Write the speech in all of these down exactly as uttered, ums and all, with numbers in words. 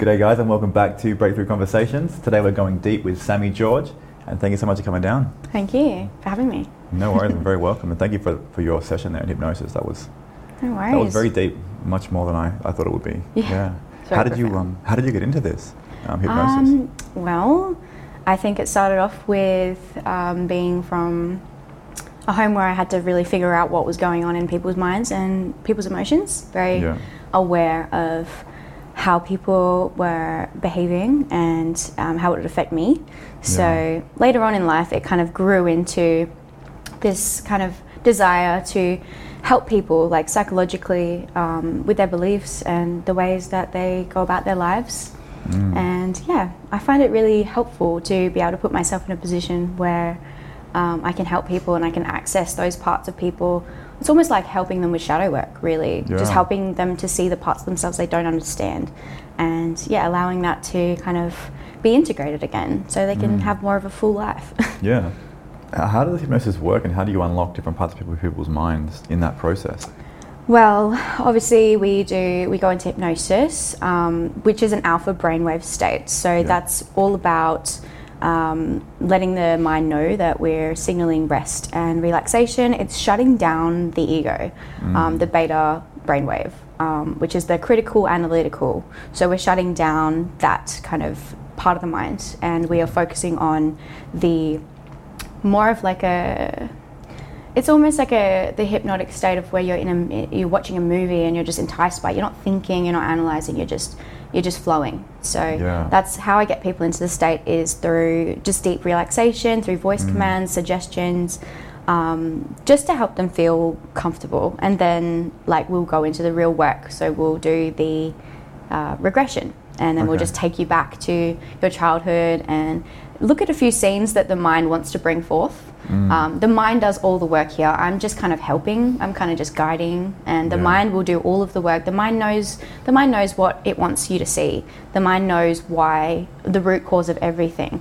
G'day guys, and welcome back to Breakthrough Conversations. Today we're going deep with Sammy George, and thank you so much for coming down. Thank you for having me. No worries, I'm very welcome, and thank you for, for your session there in hypnosis. That was no worries. That was very deep, much more than I, I thought it would be. Yeah. yeah. How did you um How did you get into this um, hypnosis? Um, well, I think it started off with um, being from a home where I had to really figure out what was going on in people's minds and people's emotions. Very yeah. aware of how people were behaving and um, how it would affect me. So yeah. later on in life, it kind of grew into this kind of desire to help people, like psychologically, um, with their beliefs and the ways that they go about their lives. Mm. And yeah, I find it really helpful to be able to put myself in a position where um, I can help people and I can access those parts of people. It's almost like helping them with shadow work, really. Yeah. Just helping them to see the parts of themselves they don't understand. And yeah, allowing that to kind of be integrated again so they can mm. have more of a full life. Yeah. How does hypnosis work and how do you unlock different parts of people's minds in that process? Well, obviously we do, we go into hypnosis, um, which is an alpha brainwave state. So yeah. that's all about Um, letting the mind know that we're signaling rest and relaxation. It's shutting down the ego, mm. um, the beta brainwave, um, which is the critical analytical. So we're shutting down that kind of part of the mind, and we are focusing on the more of like a, it's almost like a the hypnotic state of where you're in a, you're watching a movie and you're just enticed by it. You're not thinking, you're not analysing, you're just you're just flowing. So yeah. that's how I get people into the state, is through just deep relaxation, through voice mm. commands, suggestions, um, just to help them feel comfortable. And then like we'll go into the real work. So we'll do the uh, regression, and then okay. we'll just take you back to your childhood and look at a few scenes that the mind wants to bring forth. Mm. Um, the mind does all the work here. I'm just kind of helping. I'm kind of just guiding, and the yeah. mind will do all of the work. The mind knows. The mind knows what it wants you to see. The mind knows why, the root cause of everything.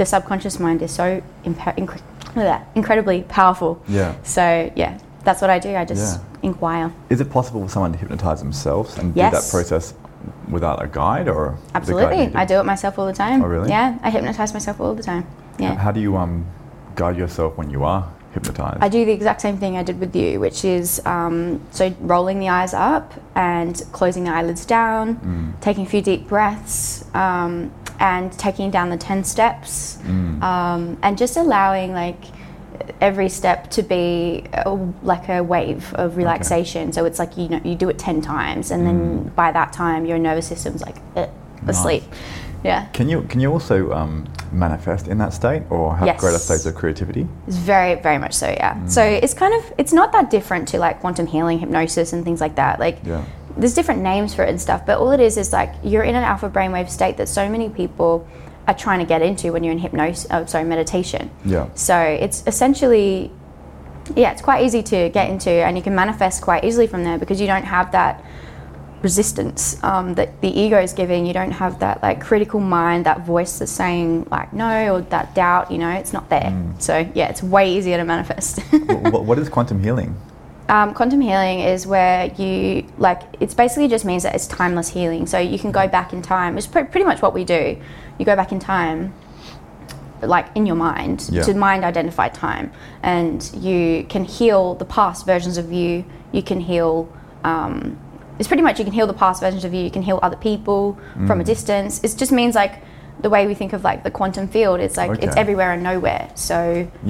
The subconscious mind is so impa- inc- incredibly powerful. Yeah. So yeah, that's what I do. I just yeah. inquire. Is it possible for someone to hypnotize themselves and yes. do that process without a guide, or absolutely? I do it myself all the time. Oh really? Yeah, I hypnotize myself all the time. Yeah. How do you um? guide yourself when you are hypnotized? I do the exact same thing I did with you, which is um, so rolling the eyes up and closing the eyelids down, mm. taking a few deep breaths, um, and taking down the ten steps, mm. um, and just allowing like every step to be a, like a wave of relaxation. Okay. So it's like, you know, you do it ten times, and mm. then by that time your nervous system's like eh, asleep. Nice. Yeah. Can you can you also um, manifest in that state, or have yes. greater states of creativity? It's very, very much so, yeah. Mm. So it's kind of, it's not that different to like quantum healing, hypnosis and things like that. Like yeah. there's different names for it and stuff, but all it is is like you're in an alpha brainwave state that so many people are trying to get into when you're in hypnosis, oh, sorry, meditation. Yeah. So it's essentially, yeah, it's quite easy to get into, and you can manifest quite easily from there because you don't have that resistance um, that the ego is giving. You don't have that like critical mind, that voice that's saying like no, or that doubt. You know, it's not there. Mm. So yeah, it's way easier to manifest. what, what is quantum healing? Um, quantum healing is where you like it's basically just means that it's timeless healing. So you can go back in time. It's pre- pretty much what we do. You go back in time, like in your mind, yeah. to mind identify time, and you can heal the past versions of you. You can heal. Um, It's pretty much you can heal the past versions of you, you can heal other people mm. from a distance. It just means like the way we think of like the quantum field, it's like okay. it's everywhere and nowhere. So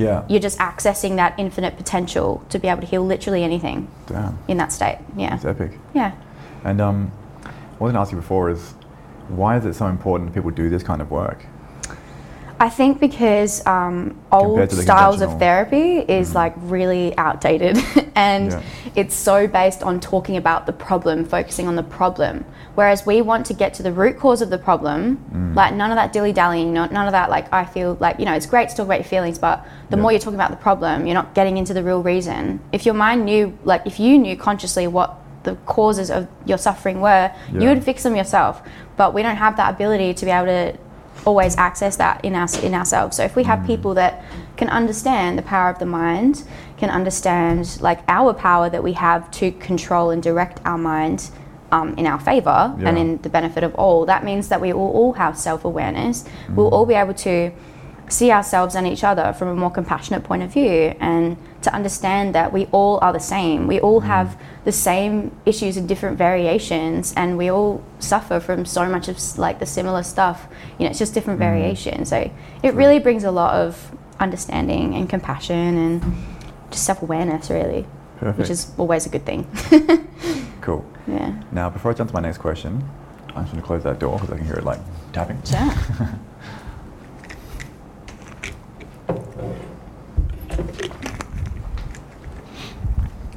yeah. you're just accessing that infinite potential to be able to heal literally anything Damn. in that state. Yeah. It's epic. Yeah. And um, what I was going to ask you before is, why is it so important that people do this kind of work? I think because um, old styles of therapy is mm. like really outdated, and yeah. it's so based on talking about the problem, focusing on the problem. Whereas we want to get to the root cause of the problem, mm. like none of that dilly-dallying, none of that like I feel like, you know, it's great to talk about your feelings, but the yeah. more you're talking about the problem, you're not getting into the real reason. If your mind knew, like if you knew consciously what the causes of your suffering were, yeah. you would fix them yourself. But we don't have that ability to be able to always access that in our in ourselves. So if we have mm. people that can understand the power of the mind, can understand like our power that we have to control and direct our mind, um, in our favor yeah. and in the benefit of all, that means that we will all have self-awareness. Mm. We'll all be able to see ourselves and each other from a more compassionate point of view, and to understand that we all are the same. We all mm. have the same issues in different variations, and we all suffer from so much of like the similar stuff. You know, it's just different mm. variations. So it really brings a lot of understanding and compassion and just self-awareness, really. Perfect. Which is always a good thing. Cool. Yeah. Now, before I jump to my next question, I'm just going to close that door because I can hear it like tapping. Sure.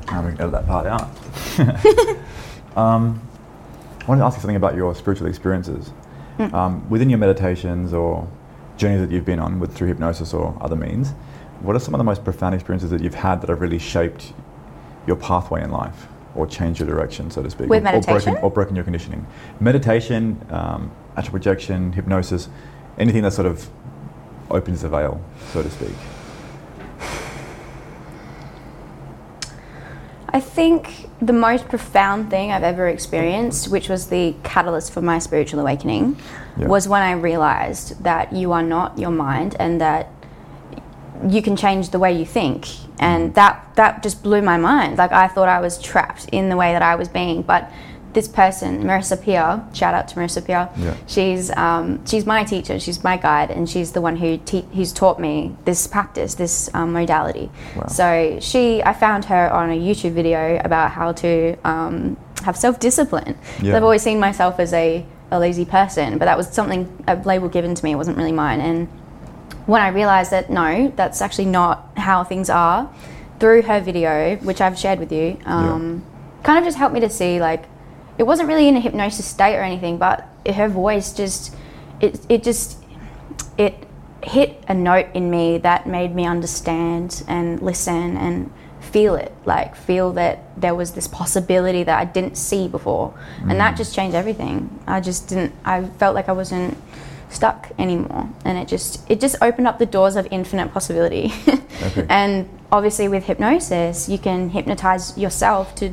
Now we can edit that part out. um, I wanted to ask you something about your spiritual experiences. Mm. Um, within your meditations or journeys that you've been on with through hypnosis or other means, what are some of the most profound experiences that you've had that have really shaped your pathway in life or changed your direction, so to speak? With meditation? Or broken, or broken your conditioning. Meditation, um, astral projection, hypnosis, anything that sort of opens the veil, so to speak. I think the most profound thing I've ever experienced, which was the catalyst for my spiritual awakening, yeah. was when I realized that you are not your mind and that you can change the way you think. And that that just blew my mind. Like, I thought I was trapped in the way that I was being, but this person, Marisa Peer, shout out to Marisa Peer, yeah. she's um, she's my teacher, she's my guide, and she's the one who te- who's taught me this practice, this um, modality. Wow. So she, I found her on a YouTube video about how to um, have self-discipline. Yeah. I've always seen myself as a, a lazy person, but that was something, a label given to me, it wasn't really mine. And when I realized that, no, that's actually not how things are, through her video, which I've shared with you, um, yeah. kind of just helped me to see, like, it wasn't really in a hypnosis state or anything, but her voice just, it it just, it hit a note in me that made me understand and listen and feel it, like feel that there was this possibility that I didn't see before. Mm. And that just changed everything. I just didn't, I felt like I wasn't stuck anymore. And it just, it just opened up the doors of infinite possibility. Okay. And obviously with hypnosis, you can hypnotize yourself to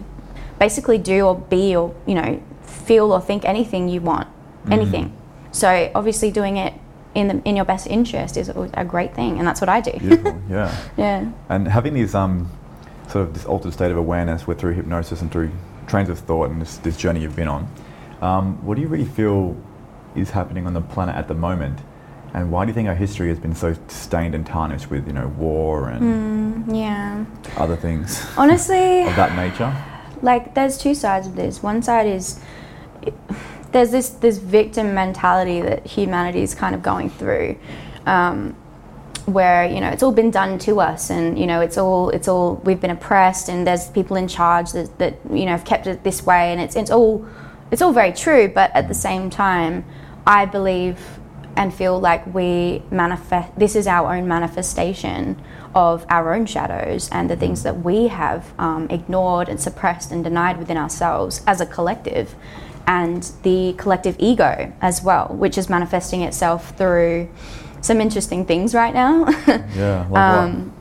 basically do or be or, you know, feel or think anything you want, anything. Mm-hmm. So obviously doing it in the, in your best interest is a great thing, and that's what I do. Beautiful, yeah. Yeah. And having these um, sort of this altered state of awareness with through hypnosis and through trains of thought and this, this journey you've been on, um, what do you really feel is happening on the planet at the moment, and why do you think our history has been so stained and tarnished with, you know, war and mm, yeah. other things? Honestly, of that nature. Like, there's two sides of this. One side is it, there's this this victim mentality that humanity is kind of going through, um, where, you know, it's all been done to us, and, you know, it's all it's all we've been oppressed, and there's people in charge that, that you know, have kept it this way, and it's it's all it's all very true. But at the same time, I believe and feel like we manifest. This is our own manifestation of our own shadows and the things that we have um, ignored and suppressed and denied within ourselves as a collective, and the collective ego as well, which is manifesting itself through some interesting things right now. Yeah, like, um,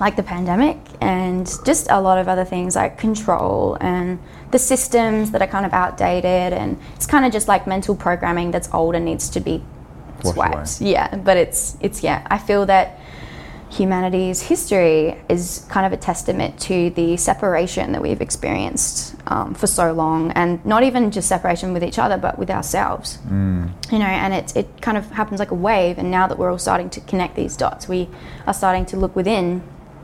like the pandemic and just a lot of other things like control and the systems that are kind of outdated, and it's kind of just like mental programming that's old and needs to be swiped. Yeah, but it's it's yeah. I feel that humanity's history is kind of a testament to the separation that we've experienced um, for so long, and not even just separation with each other, but with ourselves. Mm. You know, and it it kind of happens like a wave, and now that we're all starting to connect these dots, we are starting to look within.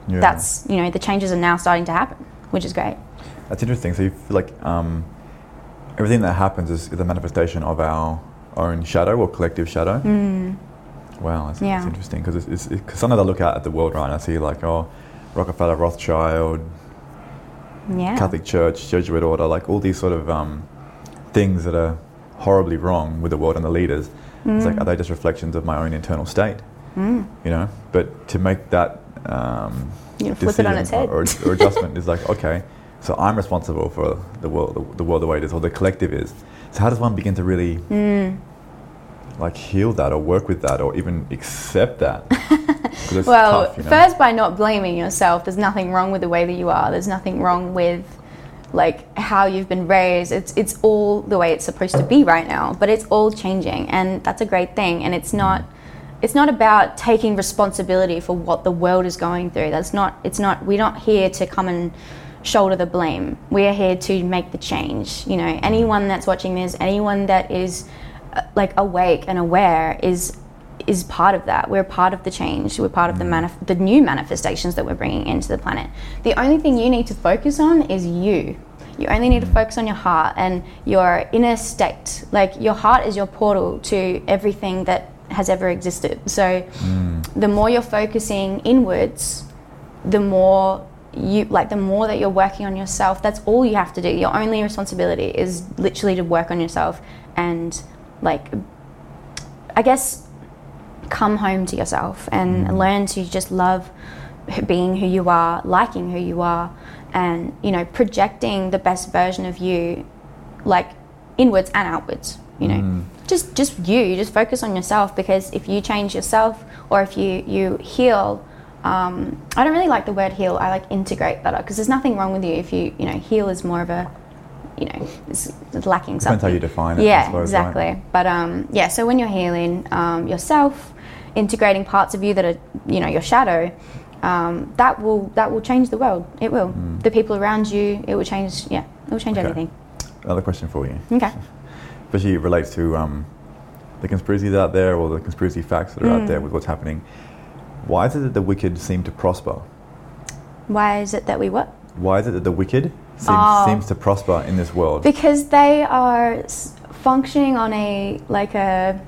Yeah. That's, you know, the changes are now starting to happen, which is great. That's interesting. So you feel like um, everything that happens is the manifestation of our own shadow or collective shadow. Mm. Wow, that's, yeah. that's interesting, because it's, it's, it, sometimes I look out at the world, right, and I see, like, oh, Rockefeller, Rothschild, yeah. Catholic Church, Jesuit Order, like all these sort of um, things that are horribly wrong with the world and the leaders. Mm. It's like, are they just reflections of my own internal state? Mm. You know, but to make that um, you flip it on its head. or, or adjustment is like, okay, so I'm responsible for the world, the, the world the way it is, or the collective is. So how does one begin to really... Mm. like heal that or work with that or even accept that? Well, tough, you know? First, by not blaming yourself. There's nothing wrong with the way that you are. There's nothing wrong with like how you've been raised. It's it's all the way it's supposed to be right now, but it's all changing, and that's a great thing. And it's not it's not about taking responsibility for what the world is going through. That's not it's not we're not here to come and shoulder the blame. We are here to make the change. You know, anyone that's watching this, anyone that is uh, like awake and aware is is part of that. We're part of the change. We're part of the manif- the new manifestations that we're bringing into the planet. The only thing you need to focus on is you. You only need to focus on your heart and your inner state. Like, your heart is your portal to everything that has ever existed. So mm. the more you're focusing inwards, the more you like the more that you're working on yourself. That's all you have to do. Your only responsibility is literally to work on yourself and, like, I guess come home to yourself and mm. learn to just love being who you are, liking who you are, and, you know, projecting the best version of you, like, inwards and outwards, you know. Mm. Just just you, just focus on yourself, because if you change yourself, or if you, you heal, um, I don't really like the word heal, I like integrate better, because there's nothing wrong with you if you, you know, heal is more of a, you know, it's lacking something. Depends how you define it. Yeah, exactly. Right? But, um, yeah, so when you're healing um, yourself, integrating parts of you that are, you know, your shadow, um, that will that will change the world. It will. Mm. The people around you, it will change, yeah, it will change okay. everything. Another question for you. Okay. Especially it relates to um, the conspiracies out there, or the conspiracy facts that are mm. out there with what's happening. Why is it that the wicked seem to prosper? Why is it that we what? Why is it that the wicked seems, oh. seems to prosper in this world? Because they are functioning on a, like a,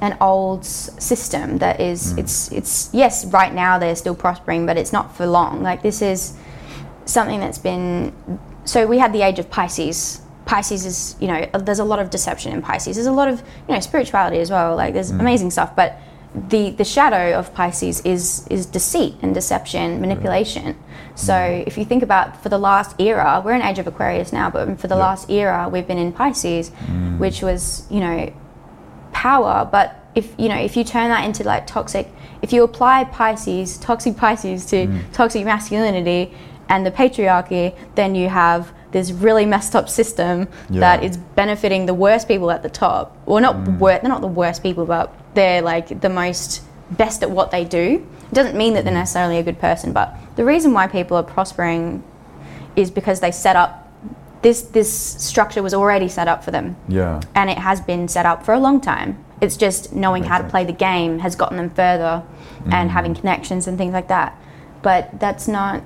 an old system that is, mm. it's, it's, yes, right now they're still prospering, but it's not for long. Like, this is something that's been, so we had the age of Pisces. Pisces is, you know, there's a lot of deception in Pisces. There's a lot of, you know, spirituality as well. Like, there's mm. amazing stuff, but the, the shadow of Pisces is is deceit and deception, manipulation. Mm. So mm. if you think about, for the last era, we're in Age of Aquarius now, but for the yep. last era, we've been in Pisces, mm. which was, you know, power. But if, you know, if you turn that into, like, toxic, if you apply Pisces, toxic Pisces to mm. toxic masculinity and the patriarchy, then you have this really messed up system yeah. that is benefiting the worst people at the top. Well, not mm. wor- they're not the worst people, but they're, like, the most best at what they do. It doesn't mean that they're necessarily a good person, but the reason why people are prospering is because they set up this this structure was already set up for them. Yeah. And it has been set up for a long time. It's just knowing Makes how sense. To play the game has gotten them further mm. and having connections and things like that. But that's not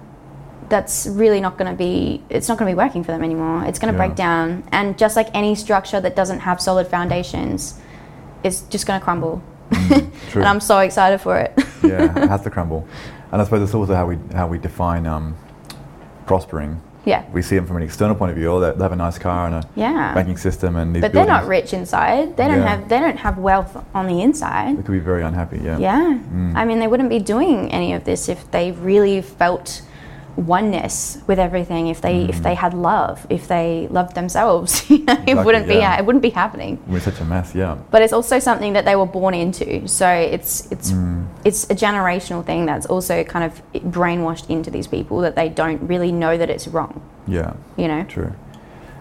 that's really not going to be, it's not going to be working for them anymore. It's going to yeah. break down. And just like any structure that doesn't have solid foundations, it's just going to crumble. Mm, and I'm so excited for it. Yeah, it has to crumble. And I suppose it's also how we how we define um, prospering. Yeah. We see them from an external point of view. Or they have a nice car and a yeah. banking system and these But buildings. They're not rich inside. They don't yeah. have they don't have wealth on the inside. They could be very unhappy, yeah. Yeah. Mm. I mean, they wouldn't be doing any of this if they really felt oneness with everything, if they mm. if they had love, if they loved themselves, you know, exactly, it wouldn't yeah. be it wouldn't be happening. We're such a mess, yeah. But it's also something that they were born into, so it's it's mm. it's a generational thing that's also kind of brainwashed into these people that they don't really know that it's wrong. Yeah, you know, true.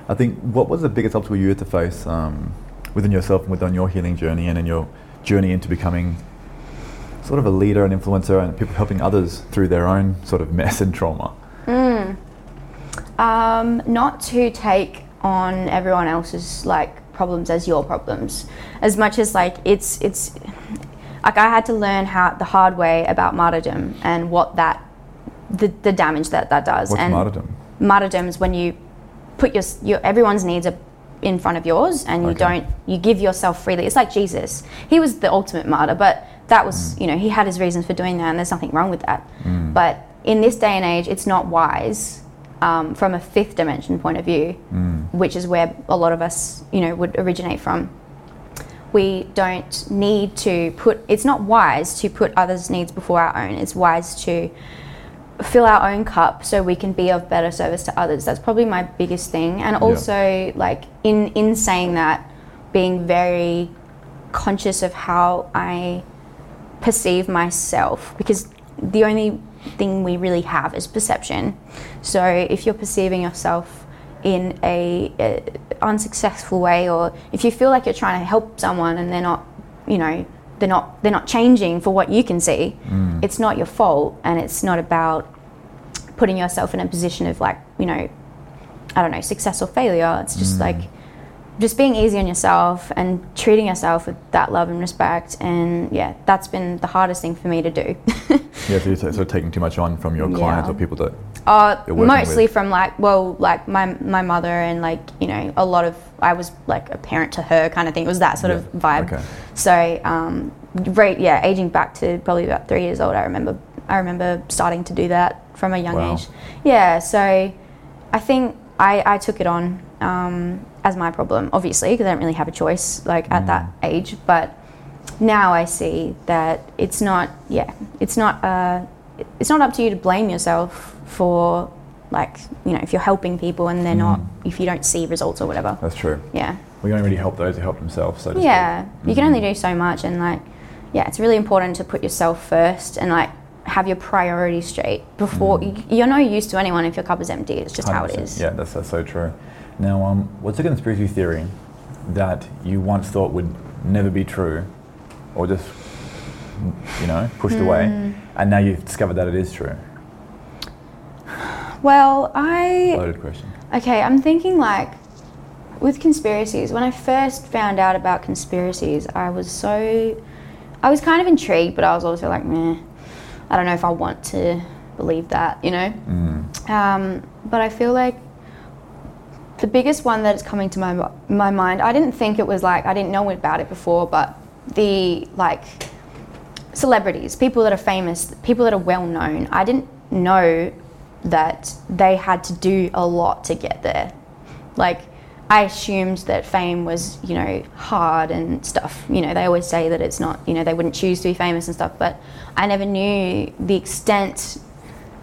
I think what was the biggest obstacle you had to face um, within yourself and within your healing journey and in your journey into becoming sort of a leader and influencer and people helping others through their own sort of mess and trauma? Mm. Um, not to take on everyone else's, like, problems as your problems. As much as, like, it's, it's like I had to learn how the hard way about martyrdom and what that, the, the damage that that does. What's and martyrdom? Martyrdom is when you put your, your everyone's needs are in front of yours and you okay. don't, you give yourself freely. It's like Jesus. He was the ultimate martyr, but that was, mm. you know, he had his reasons for doing that, and there's nothing wrong with that. Mm. But in this day and age, it's not wise um, from a fifth dimension point of view, mm. which is where a lot of us, you know, would originate from. We don't need to put, it's not wise to put others' needs before our own. It's wise to fill our own cup so we can be of better service to others. That's probably my biggest thing. And also, yeah. like, in, in saying that, being very conscious of how I perceive myself, because the only thing we really have is perception. So if you're perceiving yourself in a, a unsuccessful way, or if you feel like you're trying to help someone and they're not, you know, they're not they're not changing for what you can see, mm. it's not your fault, and it's not about putting yourself in a position of, like, you know, I don't know, success or failure. It's just mm. like just being easy on yourself and treating yourself with that love and respect. And yeah, that's been the hardest thing for me to do. Yeah, so you're sort of taking too much on from your clients yeah. or people that uh, you're working mostly with. From like, well, like my my mother and like, you know, a lot of, I was like a parent to her kind of thing. It was that sort yeah. of vibe. Okay. So um, right, yeah, aging back to probably about three years old, I remember I remember starting to do that from a young wow. age. Yeah, so I think I, I took it on. Um, as my problem, obviously, because I don't really have a choice, like, mm. at that age. But now I see that it's not, yeah, it's not, uh, it's not up to you to blame yourself for, like, you know, if you're helping people and they're mm. not, if you don't see results or whatever. That's true. Yeah. We can only really help those who help themselves. So yeah, you mm. can only do so much, and like, yeah, it's really important to put yourself first and like have your priorities straight before, mm. you're no use to anyone if your cup is empty. It's just one hundred percent. How it is. Yeah, that's, that's so true. Now, um, what's a conspiracy theory that you once thought would never be true, or just, you know, pushed mm. away, and now you've discovered that it is true? Well, I... Loaded question. Okay, I'm thinking, like, with conspiracies, when I first found out about conspiracies, I was so... I was kind of intrigued, but I was also like, meh, I don't know if I want to believe that, you know? Mm. Um, but I feel like the biggest one that is coming to my my mind, I didn't think it was like, I didn't know about it before, but the, like, celebrities, people that are famous, people that are well known, I didn't know that they had to do a lot to get there. Like, I assumed that fame was, you know, hard and stuff. You know, they always say that it's not, you know, they wouldn't choose to be famous and stuff, but I never knew the extent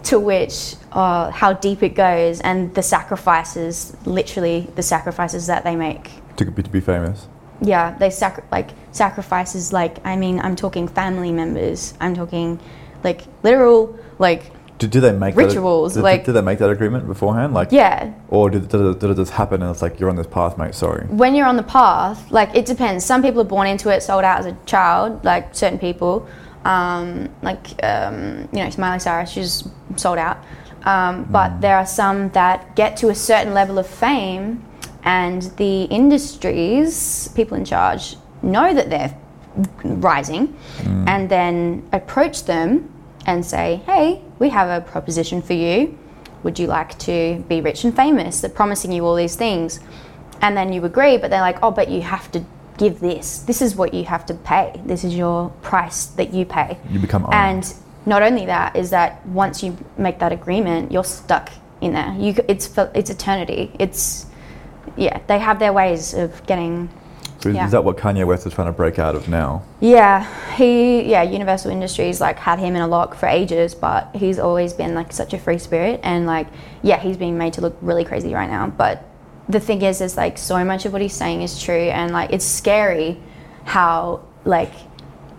to which, uh, how deep it goes, and the sacrifices, literally the sacrifices that they make. To be, to be famous? Yeah, they sacri- like sacrifices, like, I mean, I'm talking family members, I'm talking, like, literal, like, do, do they make rituals. That, do, like, do they make that agreement beforehand? Like, yeah. Or did it just happen and it's like, you're on this path, mate, sorry? When you're on the path, like, it depends. Some people are born into it, sold out as a child, like, certain people. Um, like, um, you know, Miley Cyrus, she's sold out. Um, but mm. there are some that get to a certain level of fame, and the industries, people in charge, know that they're rising mm. and then approach them and say, hey, we have a proposition for you. Would you like to be rich and famous? They're promising you all these things. And then you agree, but they're like, oh, but you have to give this. This is what you have to pay. This is your price that you pay. You become owned. And not only that, is that once you make that agreement, you're stuck in there. You, it's it's eternity. It's, yeah, they have their ways of getting... So yeah. Is that what Kanye West is trying to break out of now? Yeah. He, yeah, Universal Industries, like, had him in a lock for ages, but he's always been, like, such a free spirit, and, like, yeah, he's being made to look really crazy right now, but the thing is, is like, so much of what he's saying is true, and like, it's scary how, like,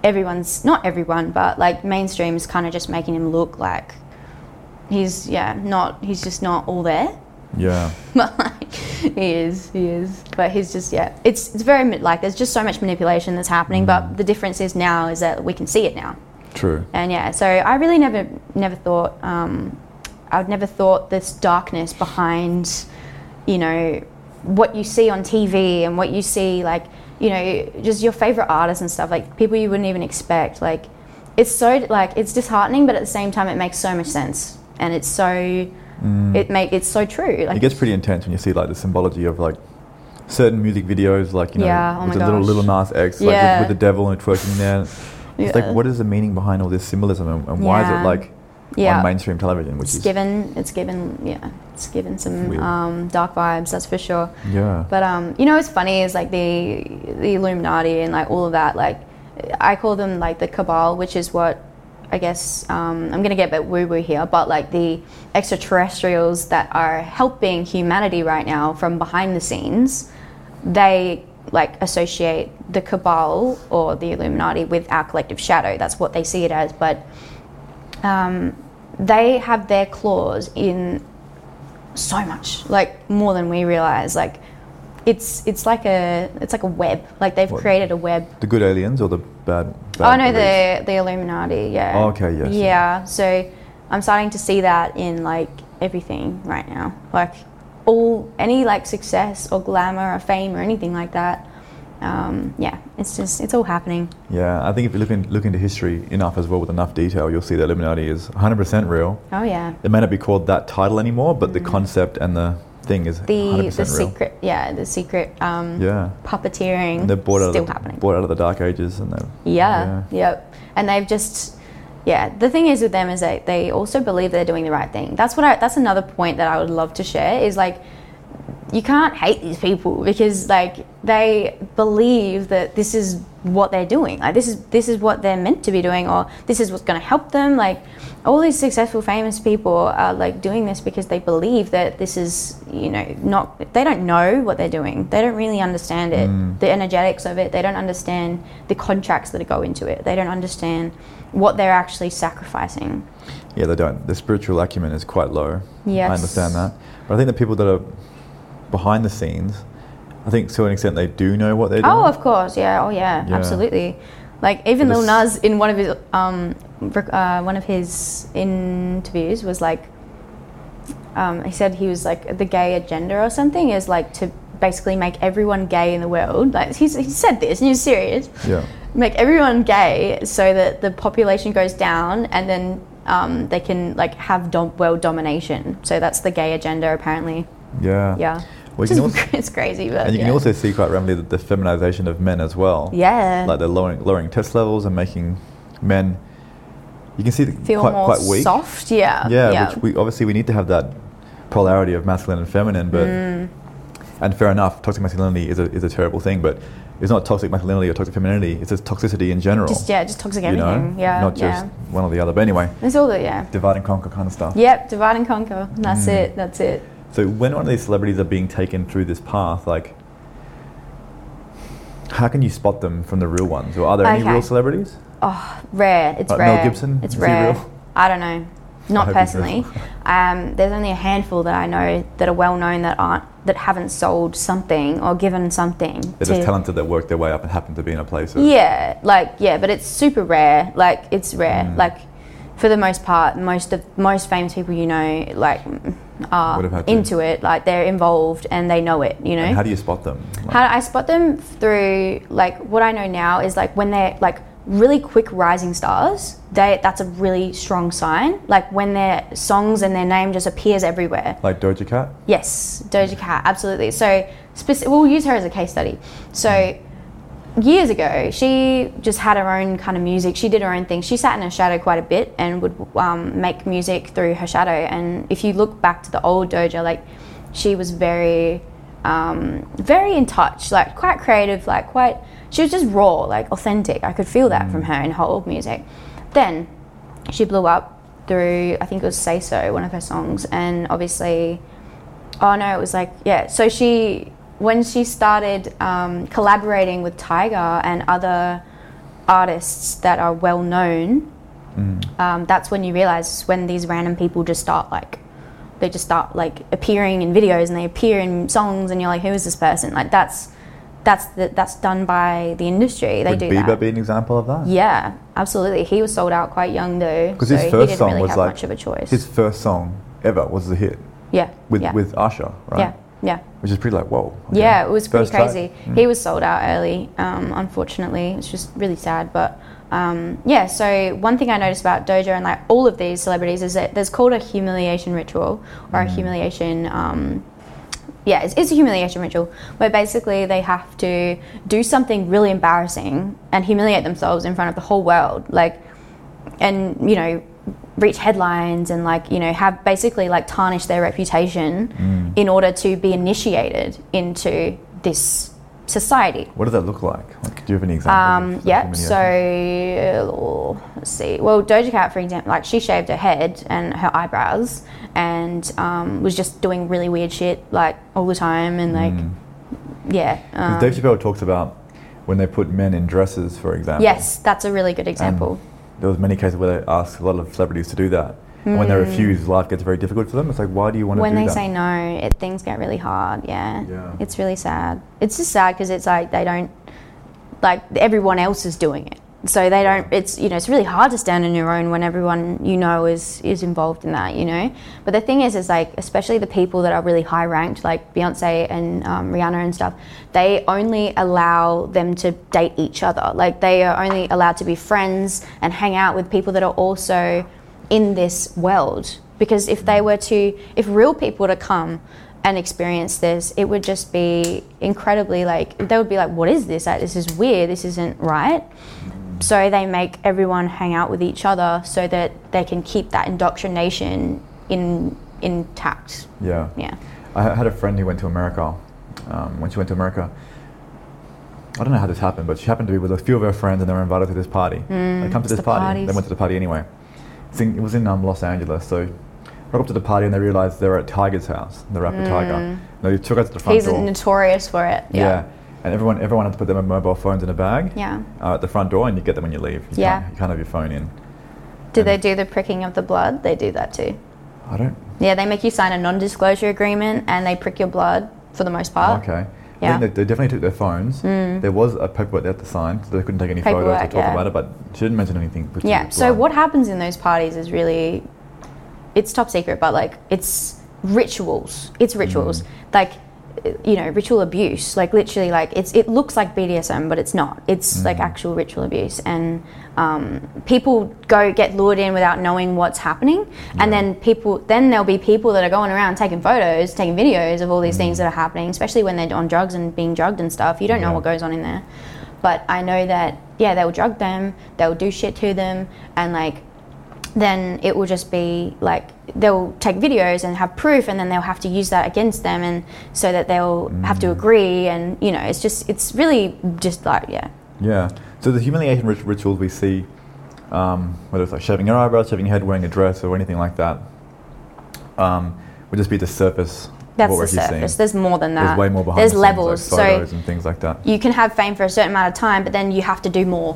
everyone's, not everyone, but like, mainstream is kind of just making him look like he's, yeah, not, he's just not all there. Yeah. But like, he is, he is. But he's just, yeah, it's it's very, like, there's just so much manipulation that's happening, mm. but the difference is now is that we can see it now. True. And yeah, so I really never, never thought, um, I've never thought this darkness behind, you know, what you see on T V and what you see, like, you know, just your favorite artists and stuff, like, people you wouldn't even expect. Like, it's so, like, it's disheartening, but at the same time, it makes so much sense, and it's so, mm. it make it's so true. Like, it gets pretty intense when you see, like, the symbology of, like, certain music videos, like, you know, yeah, oh with the little little Nas X, like, yeah. with, with the devil and twerking there. It's yeah. like, what is the meaning behind all this symbolism, and, and why yeah. is it, like, yeah. on mainstream television, which it's is given, it's given, yeah, it's given some um, dark vibes, that's for sure. Yeah. But um, you know, what's funny is, like, the the Illuminati and, like, all of that. Like, I call them, like, the cabal, which is what, I guess, um, I'm gonna get a bit woo woo here, but like, the extraterrestrials that are helping humanity right now from behind the scenes, they, like, associate the cabal or the Illuminati with our collective shadow. That's what they see it as, but. Um, they have their claws in so much, like more than we realize. Like it's it's like a it's like a web. Like they've what? created a web. The good aliens or the bad? bad oh no, the the Illuminati. Yeah. Oh, okay. Yes. Yeah. So I'm starting to see that in like everything right now. Like all any like success or glamour or fame or anything like that. Um, yeah, it's just, it's all happening. Yeah, I think if you look, in, look into history enough as well with enough detail, you'll see that Illuminati is one hundred percent real. Oh, yeah. It may not be called that title anymore, but mm. the concept and the thing is the, one hundred percent the real. Secret, yeah, the secret um, yeah. puppeteering and they're bought out still of the, happening. Bought out of the Dark Ages. and they Yeah, yeah. Yep. And they've just, yeah, the thing is with them is that they also believe they're doing the right thing. That's what I, that's another point that I would love to share is like, you can't hate these people because like they believe that this is what they're doing. Like this is this is what they're meant to be doing, or this is what's going to help them. Like all these successful, famous people are like doing this because they believe that this is, you know, not, they don't know what they're doing. They don't really understand it, mm. the energetics of it. They don't understand the contracts that go into it. They don't understand what they're actually sacrificing. Yeah, they don't. The spiritual acumen is quite low. Yes. I understand that. But I think the people that are behind the scenes, I think to an extent they do know what they're doing. Oh, of course, yeah, oh yeah, yeah. absolutely. Like even Lil Nas in one of his um uh, one of his interviews was like, um he said he was like the gay agenda or something is like to basically make everyone gay in the world. Like he's, he said this and he's serious. Yeah. Make everyone gay so that the population goes down and then um they can like have dom- world domination. So that's the gay agenda apparently. Yeah. Yeah. Well, also, it's crazy, but and you yeah. can also see quite randomly the, the feminization of men as well. Yeah. Like they're lowering, lowering test levels and making men. You can see the feel quite, more quite weak, soft. Yeah. Yeah. yeah. Which we obviously we need to have that polarity of masculine and feminine, but mm. and fair enough, toxic masculinity is a is a terrible thing, but it's not toxic masculinity or toxic femininity. It's just toxicity in general. Just yeah, just toxic everything. You know? Yeah. Not just yeah. one or the other. But anyway, it's all the yeah. divide and conquer kind of stuff. Yep, divide and conquer. That's mm. it. That's it. So when one of these celebrities are being taken through this path, like, how can you spot them from the real ones? Or are there okay. any real celebrities? Oh, rare. It's like rare. Mel Gibson? It's Is rare. He real? I don't know. Not personally. Um, there's only a handful that I know that are well known that aren't, that haven't sold something or given something. They're to, just talented that work their way up and happen to be in a place. Of yeah, like yeah, but it's super rare. Like it's rare. Mm. Like. For the most part, most of most famous people you know like are into it. Like they're involved and they know it. You know. And how do you spot them? Like how do I spot them through like what I know now is like when they're like really quick rising stars. They that's a really strong sign. Like when their songs and their name just appears everywhere. Like Doja Cat. Yes, Doja Cat, absolutely. So speci- we'll use her as a case study. So. Mm. Years ago, she just had her own kind of music. She did her own thing. She sat in her shadow quite a bit and would um, make music through her shadow. And if you look back to the old Doja, like she was very, um, very in touch, like quite creative, like quite, she was just raw, like authentic. I could feel that from her in her old music. Then she blew up through, I think it was Say So, one of her songs. And obviously, oh no, it was like, yeah. So she... When she started um, collaborating with Tyga and other artists that are well known, mm. um, that's when you realise when these random people just start like, they just start like appearing in videos and they appear in songs and you're like, who is this person? Like that's that's the, that's done by the industry. They Would do Bieber that. Bieber be an example of that? Yeah, absolutely. He was sold out quite young though, because so his first he didn't song really was have like much of a choice. His first song ever was a hit. Yeah, with yeah. with Usher, right? Yeah. Yeah. Which is pretty like, whoa. Okay. Yeah, it was pretty First crazy. Mm. He was sold out early, um, unfortunately. It's just really sad. But, um, yeah, so one thing I noticed about Doja and, like, all of these celebrities is that there's called a humiliation ritual or mm. a humiliation... Um, yeah, it's, it's a humiliation ritual where basically they have to do something really embarrassing and humiliate themselves in front of the whole world. Like, and, you know... reach headlines and like, you know, have basically like tarnish their reputation mm. in order to be initiated into this society. What does that look like? Like, do you have any examples? Um, yeah, so let's see. Well, Doja Cat, for example, like she shaved her head and her eyebrows and um, was just doing really weird shit like all the time and like, mm. yeah. Um, Dave Chappelle talks about when they put men in dresses, for example. Yes, that's a really good example. Um, There was many cases where they asked a lot of celebrities to do that. Mm. When they refuse, life gets very difficult for them. It's like, why do you want to do that? When they say no, it, things get really hard, yeah. yeah. It's really sad. It's just sad because it's like they don't, like everyone else is doing it. So they don't, it's, you know, it's really hard to stand on your own when everyone you know is, is involved in that, you know. But the thing is, is like, especially the people that are really high ranked, like Beyonce and um, Rihanna and stuff, they only allow them to date each other. Like they are only allowed to be friends and hang out with people that are also in this world. Because if they were to, if real people were to come and experience this, it would just be incredibly like, they would be like, what is this? Like, this is weird, this isn't right. So they make everyone hang out with each other so that they can keep that indoctrination in intact. Yeah. Yeah. I had a friend who went to America. Um, when she went to America, I don't know how this happened, but she happened to be with a few of her friends and they were invited to this party. Mm, they come to this the party, parties. They went to the party anyway. It was in um, Los Angeles, so rocked up to the party and they realised they were at Tyga's house, the rapper mm. Tyga. And they took us to the front He's door. He's notorious for it. Yeah. yeah. And everyone everyone had to put their mobile phones in a bag yeah. uh, at the front door, and you get them when you leave. You yeah. Can't, you can't have your phone in. Do and they do the pricking of the blood? They do that too. I don't... Yeah, they make you sign a non-disclosure agreement and they prick your blood for the most part. Okay. Yeah. I think they, they definitely took their phones. Mm. There was a paperwork they had to sign, so they couldn't take any paperwork, photos or talk yeah. about it, but she didn't mention anything. Yeah, so what happens in those parties is really... It's top secret, but like it's rituals. It's rituals. Mm. Like... you know, ritual abuse, like literally like it's it looks like B D S M but it's not, it's mm. like actual ritual abuse, and um, people go get lured in without knowing what's happening yeah. and then people then there'll be people that are going around taking photos, taking videos of all these mm. things that are happening, especially when they're on drugs and being drugged and stuff. You don't know yeah. what goes on in there, but I know that yeah they'll drug them, they'll do shit to them, and like then it will just be like they'll take videos and have proof, and then they'll have to use that against them, and so that they'll mm. have to agree, and you know it's just it's really just like yeah yeah so the humiliation rit- rituals we see, um, whether it's like shaving your eyebrows, shaving your head, wearing a dress or anything like that, um, would just be the surface. That's the surface. There's more than that. There's way more behind. There's the levels, like photos so and things like that. You can have fame for a certain amount of time, but then you have to do more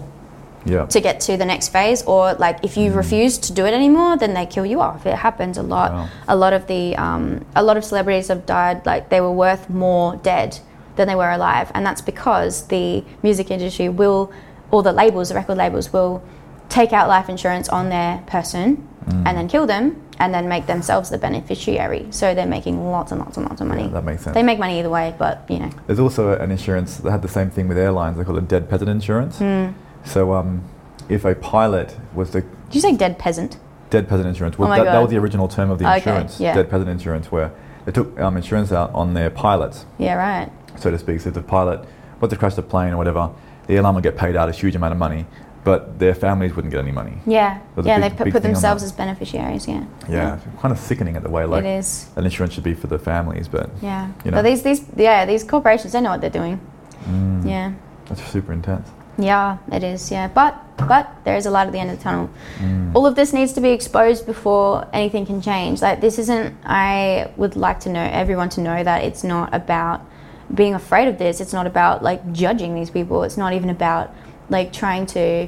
Yeah. to get to the next phase, or like if you mm. refuse to do it anymore, then they kill you off. It happens a lot. Wow. A lot of the um, a lot of celebrities have died, like they were worth more dead than they were alive, and that's because the music industry will, or the labels, the record labels will take out life insurance on their person mm. and then kill them and then make themselves the beneficiary. So they're making lots and lots and lots of money. Yeah, that makes sense. They make money either way, but you know. There's also an insurance that had the same thing with airlines. They call it dead peasant insurance. Mm. So um, if a pilot was the... Did you say dead peasant? Dead peasant insurance. Well, oh that, that was the original term of the okay, insurance, yeah. dead peasant insurance, where they took um, insurance out on their pilots. Yeah, right. So to speak. So if the pilot was to crash the plane or whatever, the airline would get paid out a huge amount of money, but their families wouldn't get any money. Yeah. Yeah, big, they put, put themselves as beneficiaries, yeah. yeah. Yeah, it's kind of sickening at the way like it is. An insurance should be for the families, but... Yeah, you know. But these, these, yeah, these corporations, they know what they're doing. Mm. Yeah. That's super intense. Yeah, it is, yeah. But but there is a light at the end of the tunnel. Mm. All of this needs to be exposed before anything can change. Like this isn't, I would like to know, everyone to know that it's not about being afraid of this. It's not about like judging these people. It's not even about like trying to,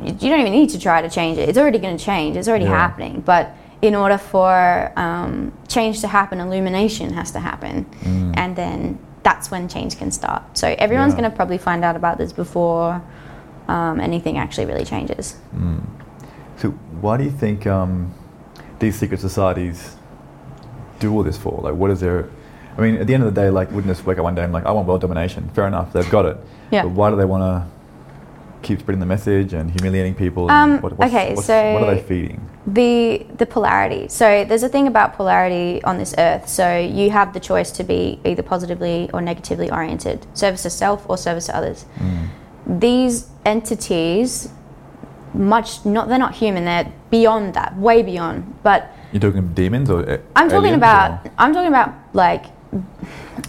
you don't even need to try to change it. It's already going to change. It's already yeah. happening. But in order for um, change to happen, illumination has to happen. Mm. And then... that's when change can start. So everyone's yeah. going to probably find out about this before um, anything actually really changes. Mm. So why do you think um, these secret societies do all this for? Like, what is their... I mean, at the end of the day, like, wouldn't this wake up one day and like, I want world domination. Fair enough, they've got it. yeah. But why do they want to keep spreading the message and humiliating people? Um, and what, what's, okay, what's, so... What are they feeding? The the polarity. So there's a thing about polarity on this earth. So you have the choice to be either positively or negatively oriented, service to self or service to others. Mm. These entities, much not they're not human. They're beyond that, way beyond. But you're talking demons or a- I'm talking about or? I'm talking about like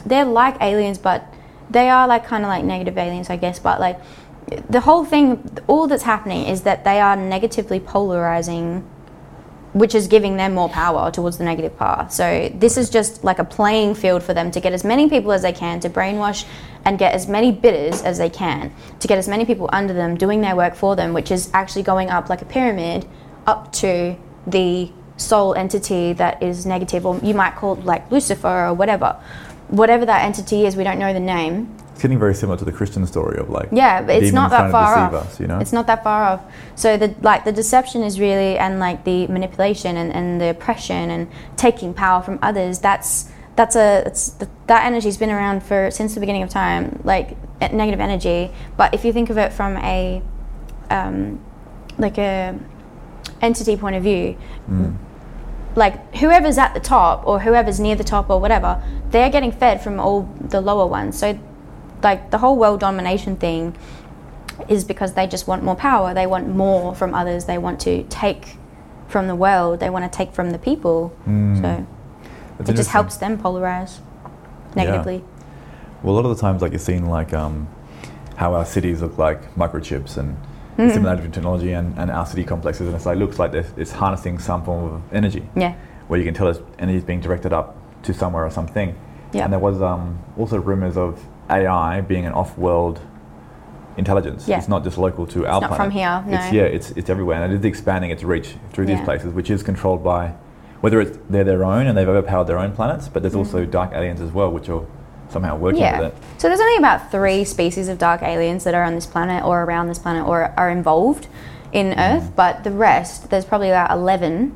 they're like aliens, but they are like kind of like negative aliens, I guess. But like the whole thing, all that's happening is that they are negatively polarizing, which is giving them more power towards the negative path. So this is just like a playing field for them to get as many people as they can, to brainwash and get as many bidders as they can, to get as many people under them doing their work for them, which is actually going up like a pyramid up to the soul entity that is negative, or you might call it like Lucifer or whatever. Whatever that entity is, we don't know the name. It's getting very similar to the Christian story of like, yeah, but it's not that far off. Us, you know? It's not that far off. So the like the deception is really, and like the manipulation and, and the oppression and taking power from others. That's that's a it's the, that energy's been around for since the beginning of time. Like negative energy, but if you think of it from a um, like a entity point of view. Mm. Like whoever's at the top or whoever's near the top or whatever, they're getting fed from all the lower ones. So like the whole world domination thing is because they just want more power. They want more from others. They want to take from the world. They want to take from the people. Mm. So that's it just helps them polarize negatively. Yeah. Well, a lot of the times, like you're seeing like um, how our cities look like microchips and Mm-mm. similarity between technology and, and our city complexes, and it's like looks like it's harnessing some form of energy. Yeah. Where you can tell it's energy is being directed up to somewhere or something. Yeah. And there was um, also rumors of A I being an off-world intelligence. Yeah. It's not just local to our planet. It's not from here. No. It's, yeah. It's it's everywhere, and it is expanding its reach through yeah. these places, which is controlled by whether it's they're their own and they've overpowered their own planets, but there's mm. also dark aliens as well, which are somehow working yeah. with it. So there's only about three species of dark aliens that are on this planet or around this planet or are involved in mm. Earth, but the rest, there's probably about eleven,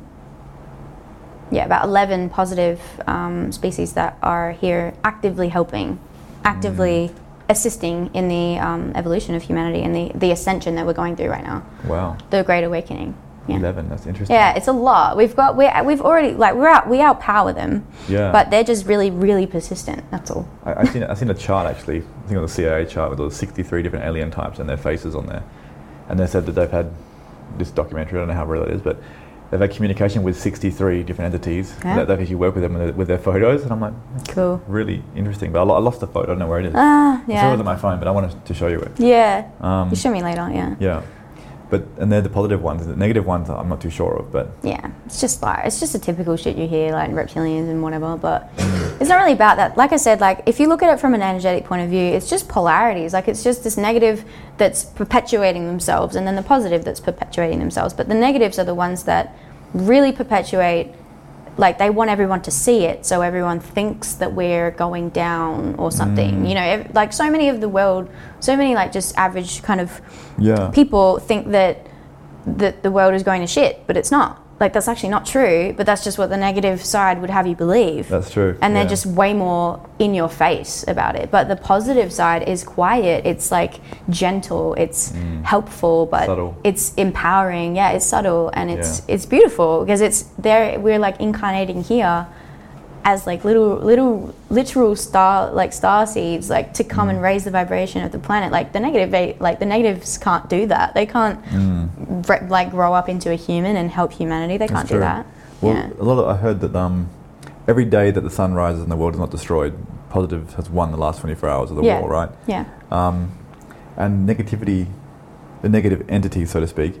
yeah, about eleven positive um, species that are here actively helping, actively mm. assisting in the um, evolution of humanity and the, the ascension that we're going through right now. Wow. The Great Awakening. Yeah. eleven, that's interesting. Yeah, it's a lot. We've got, we're, we've already, like, we're out, we outpower them. Yeah. But they're just really, really persistent, that's all. I, I've seen, I've seen a chart, actually, I think it was a C I A chart with all sixty-three different alien types and their faces on there. And they said that they've had this documentary, I don't know how real it is, but they've had communication with sixty-three different entities. Yeah. That, that if you work with them with their, with their photos, and I'm like, that's cool. Really interesting. But I, lo- I lost the photo, I don't know where it is. Ah, yeah. I saw it on my phone, but I wanted to show you it. Yeah. Um, you show me later, yeah. Yeah. But, and they're the positive ones. The negative ones I'm not too sure of, but yeah, it's just like it's just a typical shit you hear, like reptilians and whatever. But it's not really about that. Like I said, like if you look at it from an energetic point of view, it's just polarities. Like it's just this negative that's perpetuating themselves, and then the positive that's perpetuating themselves. But the negatives are the ones that really perpetuate. Like they want everyone to see it, so everyone thinks that we're going down or something. Mm. You know, like so many of the world, so many like just average kind of yeah. people think that that the world is going to shit, but it's not. Like that's actually not true, but that's just what the negative side would have you believe. That's true. And they're yeah. just way more in your face about it. But the positive side is quiet. It's like gentle. It's mm. helpful, but subtle. It's empowering. Yeah, it's subtle and it's yeah. it's beautiful because it's there. We're like incarnating here as like little little literal star like star seeds, like to come mm. and raise the vibration of the planet. Like the negative, like the negatives can't do that. They can't mm. re- like grow up into a human and help humanity. They That's can't true. do that. Well, yeah. a lot of, I heard that um, every day that the sun rises and the world is not destroyed, positive has won the last twenty-four hours of the yeah. war, right? Yeah. Um, and negativity, the negative entity, so to speak,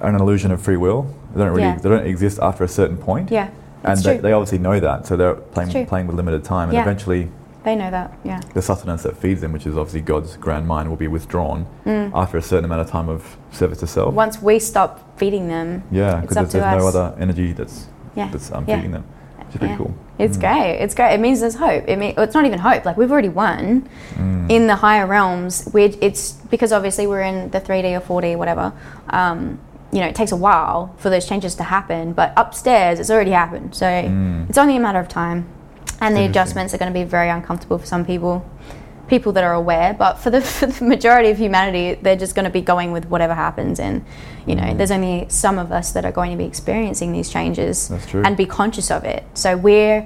are an illusion of free will. They don't really, yeah. they don't exist after a certain point. Yeah. And they, they obviously know that, so they're playing playing with limited time, and yeah. eventually they know that. Yeah, the sustenance that feeds them, which is obviously God's grand mind, will be withdrawn mm. after a certain amount of time of service to self. Once we stop feeding them, yeah, because there's, there's no other energy that's yeah. that's um, yeah. feeding them. It's pretty yeah. cool. It's mm. great. It's great. It means there's hope. It mean, it's not even hope. Like we've already won mm. in the higher realms. We're, it's because obviously we're in the three D or four D, whatever. Um, you know, it takes a while for those changes to happen, but upstairs it's already happened. So mm. it's only a matter of time. And the adjustments are going to be very uncomfortable for some people, people that are aware. But for the, for the majority of humanity, they're just going to be going with whatever happens. And, you know, mm. there's only some of us that are going to be experiencing these changes. That's true. And be conscious of it. So we're,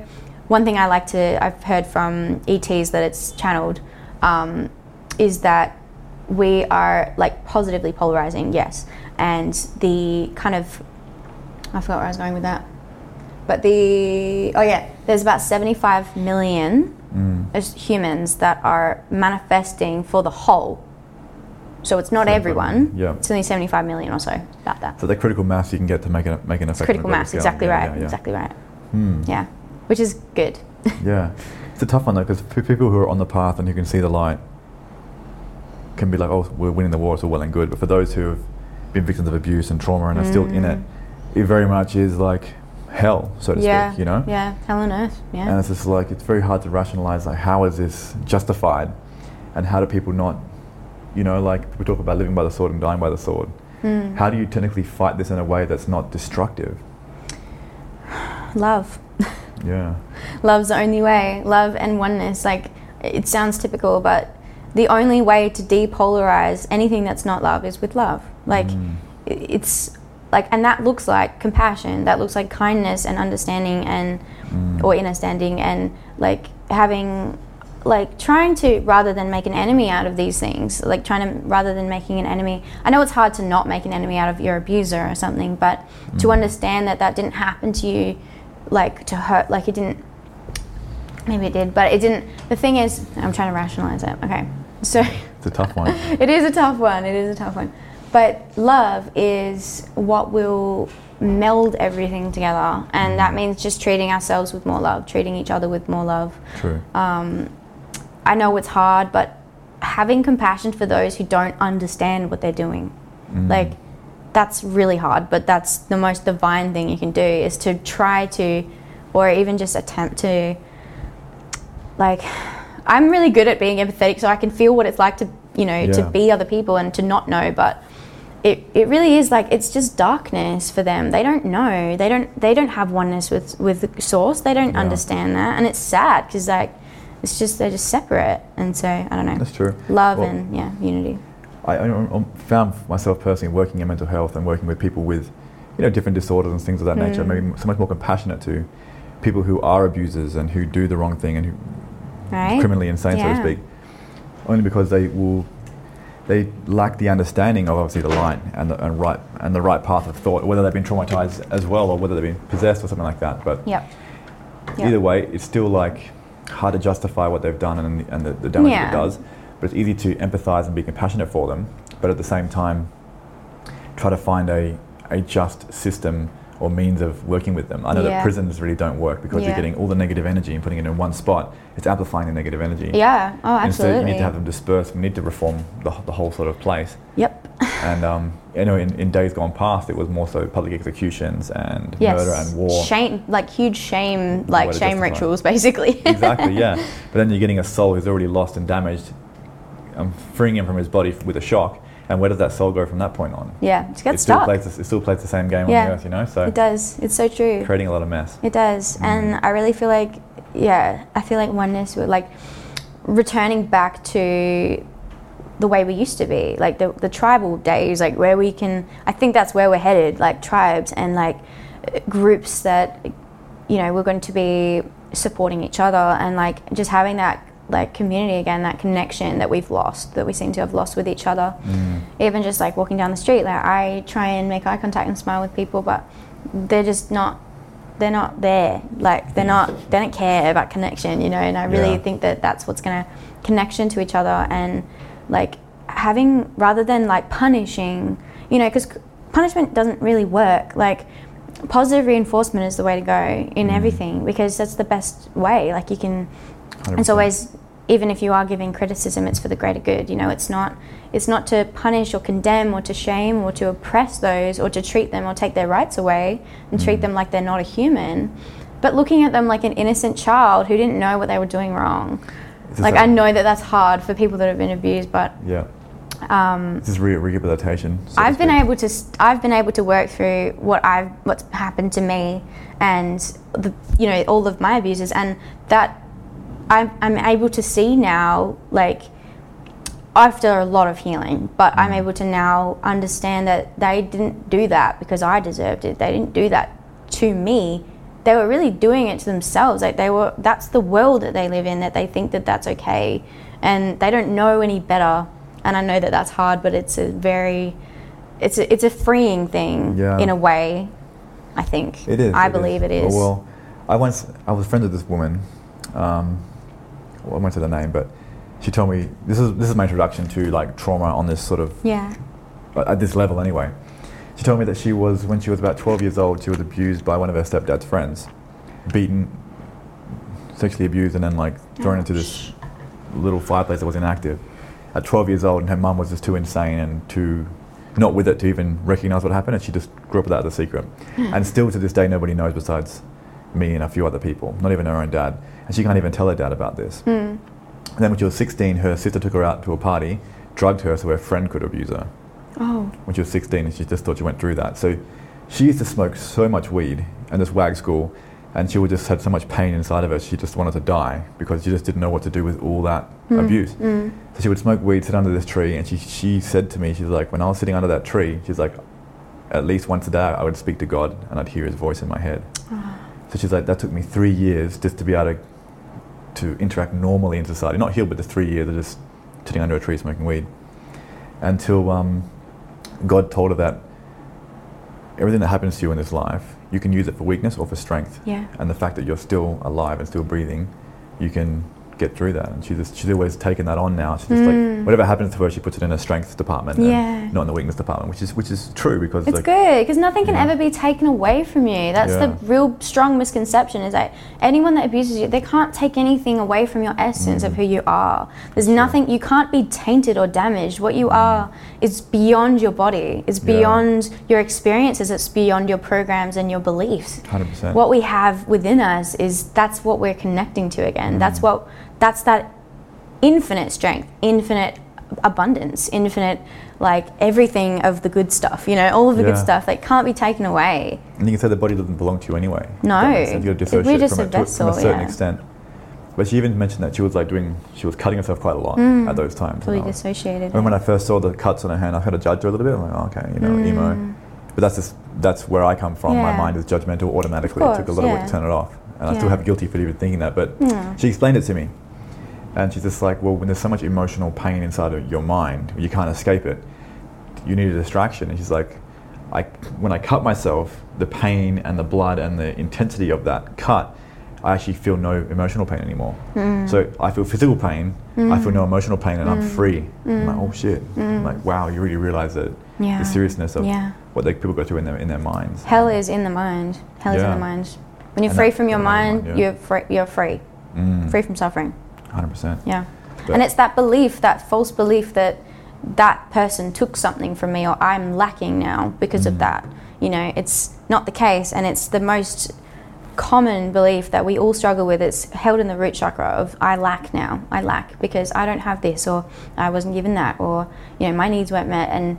one thing I like to, I've heard from E Ts that it's channeled, um, is that we are like positively polarizing, yes. And the kind of, I forgot where I was going with that. But the, oh yeah, there's about seventy-five million mm. humans that are manifesting for the whole. So it's not everyone. Yeah. It's only seventy-five million or so, about that. So the critical mass you can get to make an, make an effect. It's critical mass, scale. exactly yeah, right, yeah, yeah. exactly right. Mm. Yeah, which is good. yeah, it's a tough one though, because people who are on the path and who can see the light can be like, oh, we're winning the war, it's all well and good. But for those who have been victims of abuse and trauma and are mm. still in it, it very much is like, hell, so to yeah. speak, you know? Yeah, hell on earth, yeah. And it's just like, it's very hard to rationalize, like, how is this justified? And how do people not, you know, like, we talk about living by the sword and dying by the sword. Mm. How do you technically fight this in a way that's not destructive? Love. Yeah. Love's the only way. Love and oneness. Like, it sounds typical, but the only way to depolarize anything that's not love is with love. Like, mm. it's like, and that looks like compassion. That looks like kindness and understanding and, mm. or inner standing and, like, having, like, trying to, rather than make an enemy out of these things, like, trying to, rather than making an enemy, I know it's hard to not make an enemy out of your abuser or something, but mm. to understand that that didn't happen to you, like, to hurt, like, it didn't, maybe it did, but it didn't, the thing is, I'm trying to rationalize it, okay, so. It's a tough one. It is a tough one, it is a tough one. But love is what will meld everything together, and that means just treating ourselves with more love, treating each other with more love. True. Um, I know it's hard, but having compassion for those who don't understand what they're doing. Mm. Like, that's really hard, but that's the most divine thing you can do, is to try to, or even just attempt to, like, I'm really good at being empathetic, so I can feel what it's like to, you know, yeah. to be other people and to not know, but it, it really is like, it's just darkness for them. They don't know. They don't they don't have oneness with, with the source. They don't yeah. understand that, and it's sad because, like, it's just, they're just separate, and so, I don't know. That's true. Love well, and, yeah, unity. I, I found myself personally working in mental health and working with people with, you know, different disorders and things of that mm. nature, maybe so much more compassionate to people who are abusers and who do the wrong thing and who right? criminally insane, yeah. so to speak, only because they will, they lack the understanding of, obviously, the line and the, and right, and the right path of thought, whether they've been traumatized as well or whether they've been possessed or something like that. But yep. Yep. either way, it's still, like, hard to justify what they've done and, and the, the damage yeah. it does, but it's easy to empathize and be compassionate for them, but at the same time try to find a, a just system or means of working with them. I know yeah. that prisons really don't work because yeah. you're getting all the negative energy and putting it in one spot. It's amplifying the negative energy. Yeah, oh, absolutely. Instead, you need to have them dispersed. We need to reform the, the whole sort of place. Yep. And um, you know, in, in days gone past, it was more so public executions and yes. murder and war. Shame, like huge shame, like shame rituals, basically. Exactly, yeah. But then you're getting a soul who's already lost and damaged, um, freeing him from his body with a shock. And where does that soul go from that point on? Yeah, it gets stuck. It still plays the same game yeah. on the earth, you know? So it does. It's so true. Creating a lot of mess. It does. Mm. And I really feel like, yeah, I feel like oneness, with, like, returning back to the way we used to be, like the, the tribal days, like where we can, I think that's where we're headed, like tribes and, like, groups that, you know, we're going to be supporting each other and, like, just having that, like, community again, that connection that we've lost, that we seem to have lost with each other. Mm. Even just, like, walking down the street, like, I try and make eye contact and smile with people, but they're just not, they're not there. Like, they're not, they don't care about connection, you know, and I really yeah. think that that's what's going to, connection to each other and, like, having, rather than, like, punishing, you know, because punishment doesn't really work. Like, positive reinforcement is the way to go in mm. everything, because that's the best way. Like, you can, one hundred percent. It's always, even if you are giving criticism, it's for the greater good, you know. It's not, it's not to punish or condemn or to shame or to oppress those or to treat them or take their rights away and mm. treat them like they're not a human, but looking at them like an innocent child who didn't know what they were doing wrong. Like, I know that that's hard for people that have been abused, but yeah, um, this is re- rehabilitation. So I've been able to, st- I've been able to work through what I've, what's happened to me, and the, you know, all of my abusers, and that I'm, I'm able to see now, like, after a lot of healing. But I'm able to now understand that they didn't do that because I deserved it. They didn't do that to me. They were really doing it to themselves. Like, they were, that's the world that they live in, that they think that that's okay, and they don't know any better. And I know that that's hard, but it's a very, it's a, it's a freeing thing yeah. in a way, I think. It is. I it believe is. It is. Well, I once, I was friends with this woman. Um, well, I won't say the name, but she told me, this is, this is my introduction to, like, trauma on this sort of, yeah, at this level anyway. She told me that she was, when she was about twelve years old, she was abused by one of her stepdad's friends, beaten, sexually abused, and then, like, thrown oh, into this little fireplace that was inactive. At twelve years old, and her mum was just too insane and too not with it to even recognize what happened, and she just grew up with that as a secret. And still to this day, nobody knows besides me and a few other people, not even her own dad. And she can't even tell her dad about this. Mm. And then when she was sixteen, her sister took her out to a party, drugged her so her friend could abuse her. Oh. When she was sixteen, and she just thought she went through that. So she used to smoke so much weed and just wag school, and she would just had so much pain inside of her, she just wanted to die because she just didn't know what to do with all that mm. abuse. Mm. So she would smoke weed, sit under this tree, and she she said to me, she's like, when I was sitting under that tree, she's like, at least once a day I would speak to God and I'd hear his voice in my head. Oh. So she's like, that took me three years just to be able to to interact normally in society. Not heal, but just three years of just sitting under a tree smoking weed. Until um, God told her that everything that happens to you in this life, you can use it for weakness or for strength. Yeah. And the fact that you're still alive and still breathing, you can get through that. And she just, she's always taken that on now. She's just mm. like, whatever happens to her, she puts it in her strength department, yeah. and not in the weakness department, which is which is true, because it's like, good, because nothing can yeah. ever be taken away from you. That's yeah. the real strong misconception, is that anyone that abuses you, they can't take anything away from your essence mm. of who you are. There's yeah. nothing, you can't be tainted or damaged. What you mm. are is beyond your body. It's beyond yeah. your experiences. It's beyond your programs and your beliefs. one hundred percent. What we have within us is, that's what we're connecting to again. Mm. That's what That's that infinite strength, infinite abundance, infinite, like, everything of the good stuff, you know, all of the yeah. good stuff that can't be taken away. And you can say the body doesn't belong to you anyway. No. You're dissociated We're just from a it vessel, to a certain yeah. extent. But she even mentioned that she was like doing, she was cutting herself quite a lot mm. at those times. Totally dissociated. And when I first saw the cuts on her hand, I had to judge her a little bit. I'm like, oh, okay, you know, mm. emo. But that's just, that's where I come from. Yeah. My mind is judgmental automatically. Course, it took a little yeah. work to turn it off. And yeah. I still have guilty for even thinking that. But yeah. she explained it to me. And she's just like, well, when there's so much emotional pain inside of your mind, you can't escape it. You need a distraction. And she's like, I, when I cut myself, the pain and the blood and the intensity of that cut, I actually feel no emotional pain anymore. Mm. So I feel physical pain, mm. I feel no emotional pain, and mm. I'm free. Mm. I'm like, oh shit. Mm. I'm like, wow, you really realize that yeah. the seriousness of yeah. what they, people go through in their in their minds. Hell is in the mind. Hell yeah. is in the mind. When you're and free from your mind, mind yeah. you're, free, you're free. Mm. Free from suffering. one hundred percent. Yeah. But and it's that belief, that false belief that that person took something from me, or I'm lacking now because mm. of that. You know, it's not the case, and it's the most common belief that we all struggle with. It's held in the root chakra of, I lack now. I lack because I don't have this, or I wasn't given that, or, you know, my needs weren't met. And,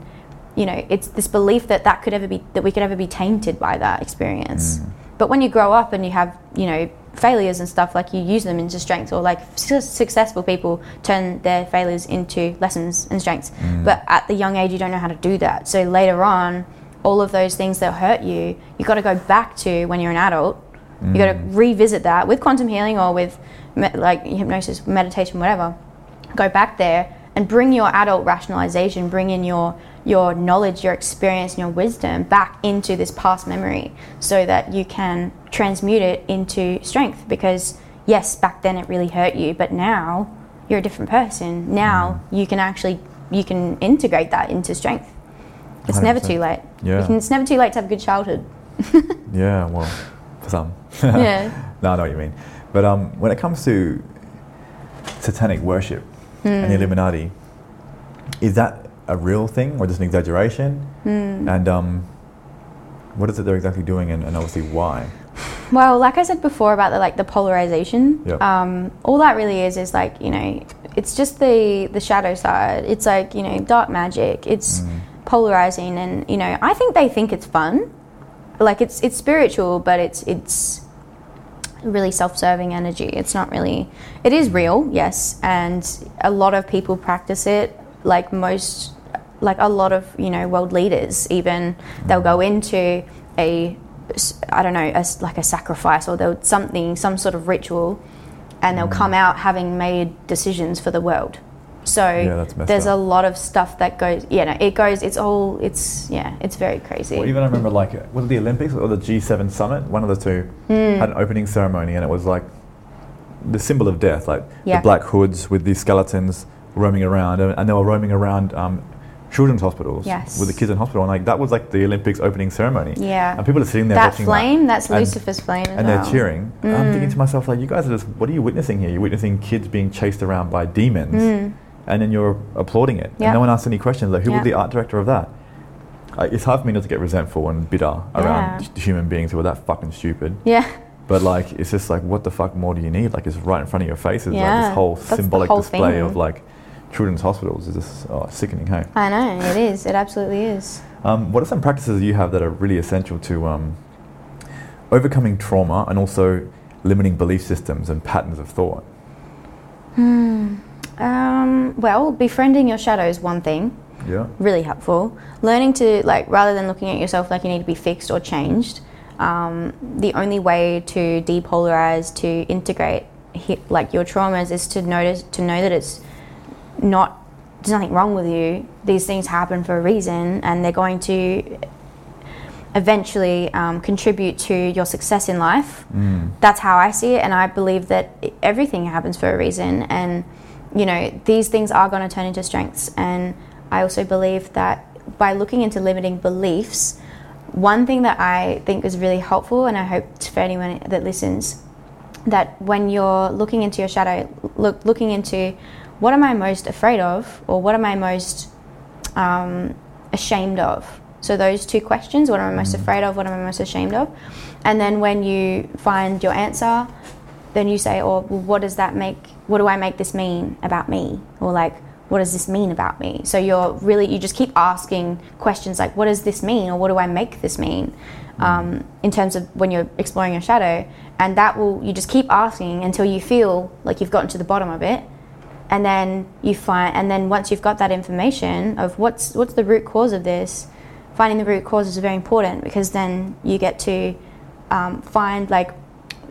you know, it's this belief that that could ever be, that we could ever be tainted by that experience. Mm. But when you grow up and you have, you know, failures and stuff, like, you use them into strengths, or like su- successful people turn their failures into lessons and strengths. Mm. But at the young age, you don't know how to do that. So later on, all of those things that hurt you, you got to go back to when you're an adult. Mm. You got to revisit that with quantum healing, or with me- like hypnosis, meditation, whatever. Go back there and bring your adult rationalization, bring in your your knowledge, your experience, and your wisdom back into this past memory, so that you can transmute it into strength. Because yes, back then it really hurt you, but now you're a different person. Now mm. you can actually, you can integrate that into strength. It's one hundred percent. Never too late. Yeah. You can, it's never too late to have a good childhood. Yeah, well, for some. Yeah. No, I know what you mean. But um, when it comes to satanic worship, Mm. and the Illuminati, is that a real thing or just an exaggeration? Mm. And um, what is it they're exactly doing, and, and obviously why? Well, like I said before about the like the polarization, yep. um, all that really is is like, you know, it's just the the shadow side. It's like, you know, dark magic. It's mm. polarizing, and, you know, I think they think it's fun, like it's it's spiritual, but it's it's. really self-serving energy. It's not really, it is real, yes, and a lot of people practice it, like most, like a lot of, you know, world leaders even, mm. they'll go into a, I don't know, a, like a sacrifice, or they'll something, some sort of ritual, and they'll mm. come out having made decisions for the world. So yeah, there's up. a lot of stuff that goes, you know, it goes, it's all, it's, yeah, it's very crazy. Well, even I remember, like, was it the Olympics or the G seven summit? One of the two mm. had an opening ceremony, and it was like the symbol of death, like yeah. the black hoods with these skeletons roaming around, and, and they were roaming around um, children's hospitals yes. with the kids in hospital. And like that was like the Olympics opening ceremony. Yeah. And people are sitting there that watching flame, that. That flame, that's Lucifer's flame as and well. And they're cheering. Mm. And I'm thinking to myself, like, you guys are just, what are you witnessing here? You're witnessing kids being chased around by demons. Mm. And then you're applauding it. Yep. And no one asks any questions. Like, who yep. was the art director of that? uh, it's hard for me not to get resentful and bitter yeah. around human beings who are that fucking stupid. Yeah. But like, it's just like, what the fuck more do you need? Like, it's right in front of your faces. Yeah. Like this whole That's symbolic whole display thing. Of like children's hospitals is just oh, sickening, hey? I know, it is. It absolutely is. Um, what are some practices you have that are really essential to um, overcoming trauma and also limiting belief systems and patterns of thought? Hmm. Um, well, befriending your shadow is one thing. Yeah. Really helpful. Learning to, like, rather than looking at yourself like you need to be fixed or changed, um, the only way to depolarize, to integrate, hit, like, your traumas is to notice, to know that it's not, there's nothing wrong with you. These things happen for a reason, and they're going to eventually um, contribute to your success in life. Mm. That's how I see it, and I believe that everything happens for a reason, and you know, these things are going to turn into strengths. And I also believe that by looking into limiting beliefs, one thing that I think is really helpful, and I hope for anyone that listens, that when you're looking into your shadow, look looking into what am I most afraid of, or what am I most um, ashamed of. So those two questions, what am I most afraid of, what am I most ashamed of? And then when you find your answer, then you say, or oh, well, what does that make, what do I make this mean about me? Or like, what does this mean about me? So you're really, you just keep asking questions like, what does this mean? Or what do I make this mean? Um, in terms of when you're exploring your shadow. And that will, you just keep asking until you feel like you've gotten to the bottom of it. And then you find, and then once you've got that information of what's what's the root cause of this, finding the root cause is very important, because then you get to um, find, like,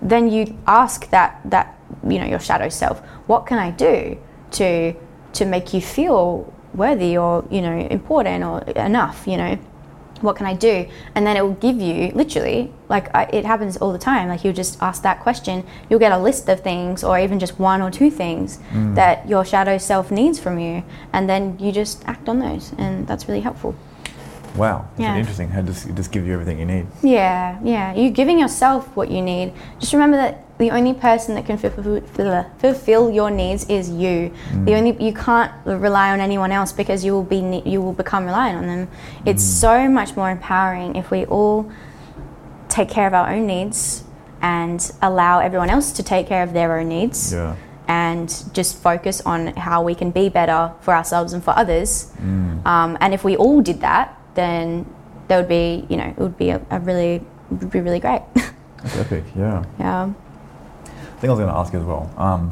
then you ask that, that, you know, your shadow self, what can I do to to make you feel worthy, or, you know, important or enough, you know, what can I do? And then it will give you, literally, like, I, it happens all the time, like, you'll just ask that question, you'll get a list of things, or even just one or two things mm. that your shadow self needs from you, and then you just act on those, and that's really helpful. Wow, that's yeah. interesting. How does it just give you everything you need? Yeah, yeah. You're giving yourself what you need. Just remember that the only person that can fulfill your needs is you. Mm. The only you can't rely on anyone else, because you will be you will become reliant on them. It's mm. so much more empowering if we all take care of our own needs and allow everyone else to take care of their own needs. Yeah. And just focus on how we can be better for ourselves and for others. Mm. Um, and if we all did that, then there would be, you know, it would be a, a really, would be really great. That's epic, yeah. Yeah. I think I was going to ask as well, um,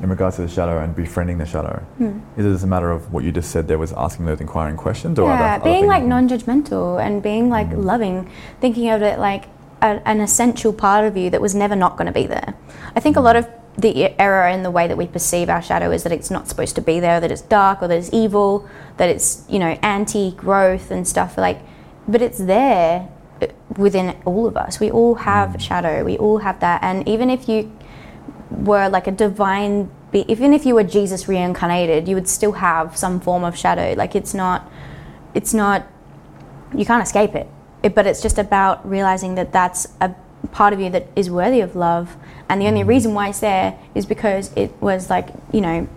in regards to the shadow and befriending the shadow, hmm. is it just a matter of what you just said there was asking those inquiring questions? Or yeah, other, being other like non-judgmental and being like mm. loving, thinking of it like a, an essential part of you that was never not going to be there. I think mm. a lot of the error in the way that we perceive our shadow is that it's not supposed to be there, that it's dark, or that it's evil, that it's, you know, anti-growth and stuff like, but it's there within all of us. We all have mm. shadow, we all have that. And even if you were like a divine be- even if you were Jesus reincarnated, you would still have some form of shadow. Like, it's not it's not you can't escape it, it but it's just about realizing that that's a part of you that is worthy of love, and the only reason why it's there is because it was, like, you know,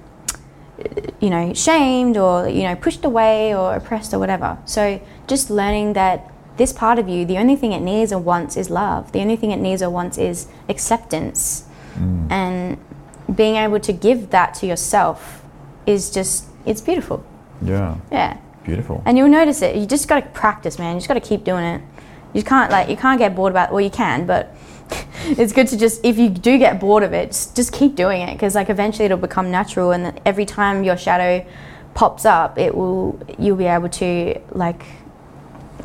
you know, shamed, or, you know, pushed away, or oppressed, or whatever. So just learning that this part of you, the only thing it needs or wants is love. The only thing it needs or wants is acceptance, mm. and being able to give that to yourself is just, it's beautiful. Yeah. Yeah. Beautiful. And you'll notice it. You just got to practice, man. You just got to keep doing it. You can't like you can't get bored about it. Well, you can, but it's good to just, if you do get bored of it, just, just keep doing it, because like eventually it'll become natural, and every time your shadow pops up, it will you'll be able to like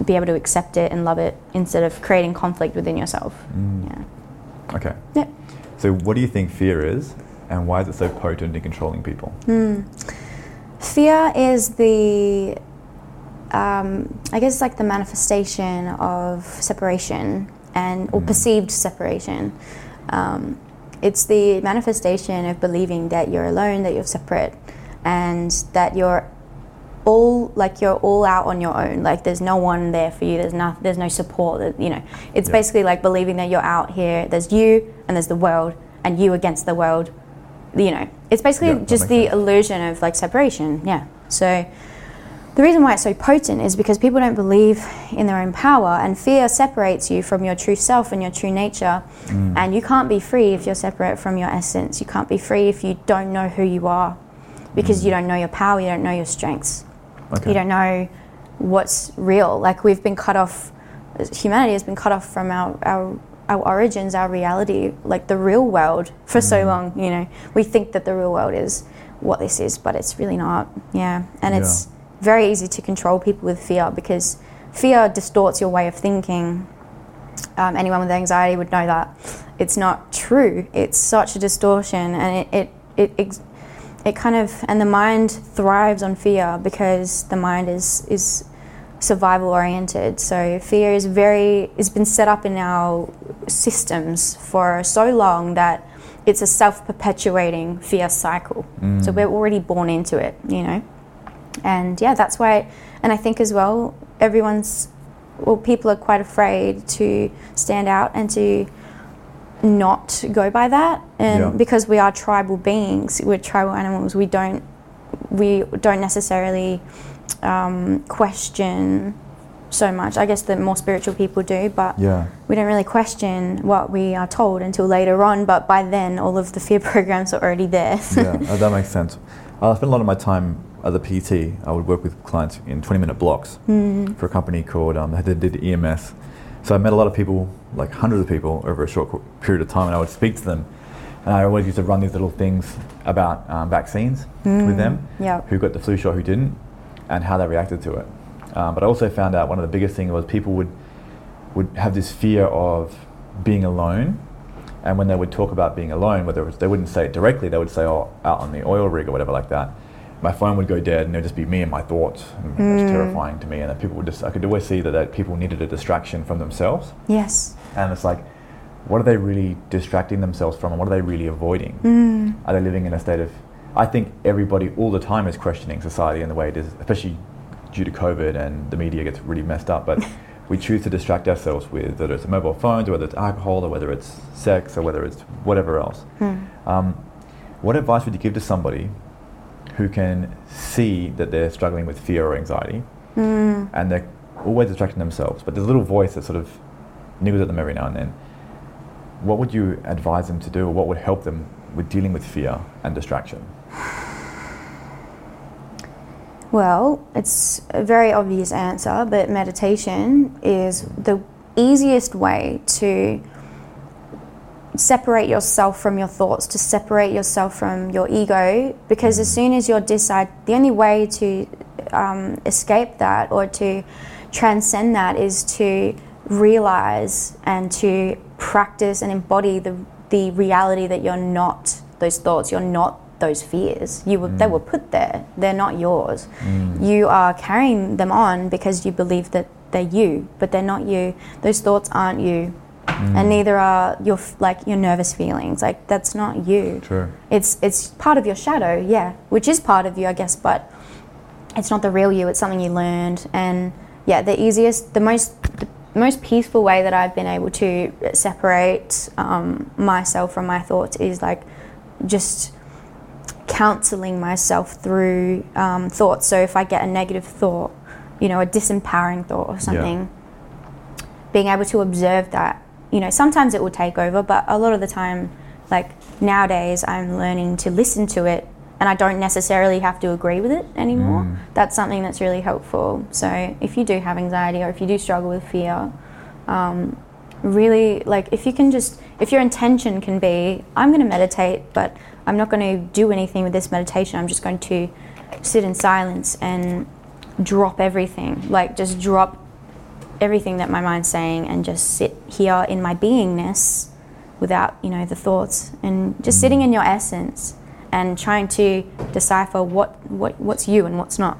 be able to accept it and love it, instead of creating conflict within yourself. Mm. Yeah. Okay. Yep. So what do you think fear is, and why is it so potent in controlling people? Mm. Fear is the Um, I guess it's like the manifestation of separation, and or perceived separation. Um, it's the manifestation of believing that you're alone, that you're separate, and that you're all like you're all out on your own. Like there's no one there for you. There's no there's no support. That, you know, it's yeah. basically like believing that you're out here. There's you and there's the world, and you against the world. You know, it's basically yeah, just the sense. illusion of like separation. Yeah. So. The reason why it's so potent is because people don't believe in their own power, and fear separates you from your true self and your true nature. Mm. And you can't be free if you're separate from your essence. You can't be free if you don't know who you are, because mm. you don't know your power, you don't know your strengths. Okay. You don't know what's real. Like, we've been cut off, humanity has been cut off from our, our, our origins, our reality, like the real world for mm. so long, you know. We think that the real world is what this is, but it's really not, yeah. And yeah. it's very easy to control people with fear, because fear distorts your way of thinking. Um, anyone with anxiety would know that. It's not true. It's such a distortion, and it, it, it, it kind of, and the mind thrives on fear, because the mind is, is survival oriented. So fear is very, it's been set up in our systems for so long that it's a self-perpetuating fear cycle. Mm. So we're already born into it, you know? And yeah, that's why, and I think as well, everyone's, well, people are quite afraid to stand out and to not go by that. And yeah. because we are tribal beings, we're tribal animals, we don't, we don't necessarily um, question so much. I guess the more spiritual people do, but yeah. we don't really question what we are told until later on, but by then all of the fear programs are already there. Yeah, that makes sense. I spent a lot of my time as a P T, I would work with clients in twenty-minute blocks mm. for a company called, um, they did E M S. So I met a lot of people, like hundreds of people, over a short period of time, and I would speak to them. And I always used to run these little things about um, vaccines mm. with them, yep. who got the flu shot, who didn't, and how they reacted to it. Um, but I also found out one of the biggest things was people would would have this fear of being alone. And when they would talk about being alone, whether it was, they wouldn't say it directly, they would say, oh, out on the oil rig or whatever like that. My phone would go dead, and it would just be me and my thoughts. And mm. it was terrifying to me, and that people would just—I could always see that, that people needed a distraction from themselves. Yes. And it's like, what are they really distracting themselves from, and what are they really avoiding? Mm. Are they living in a state of? I think everybody all the time is questioning society and the way it is, especially due to COVID, and the media gets really messed up. But we choose to distract ourselves with whether it's mobile phones, or whether it's alcohol, or whether it's sex, or whether it's whatever else. Mm. Um, what advice would you give to somebody who can see that they're struggling with fear or anxiety, mm. and they're always distracting themselves, but there's a little voice that sort of niggles at them every now and then? What would you advise them to do, or what would help them with dealing with fear and distraction? Well, it's a very obvious answer, but meditation is the easiest way to separate yourself from your thoughts, to separate yourself from your ego, because as soon as you're decide, the only way to um, escape that or to transcend that is to realize and to practice and embody the the reality that you're not those thoughts, you're not those fears. You were, mm. they were put there. They're not yours. Mm. You are carrying them on because you believe that they're you, but they're not you. Those thoughts aren't you. Mm. And neither are your like your nervous feelings. Like, that's not you. True. It's it's part of your shadow, yeah, which is part of you, I guess, but it's not the real you. It's something you learned. And yeah, the easiest, the most, the most peaceful way that I've been able to separate um, myself from my thoughts is like just counseling myself through um, thoughts. So if I get a negative thought, you know, a disempowering thought or something, yeah. being able to observe that. You know, sometimes it will take over, but a lot of the time, like nowadays, I'm learning to listen to it, and I don't necessarily have to agree with it anymore. Mm. That's something that's really helpful. So if you do have anxiety, or if you do struggle with fear, um, really, like, if you can just, if your intention can be, I'm going to meditate, but I'm not going to do anything with this meditation. I'm just going to sit in silence and drop everything, like just drop everything that my mind's saying, and just sit here in my beingness without, you know, the thoughts, and just mm. sitting in your essence and trying to decipher what, what what's you and what's not.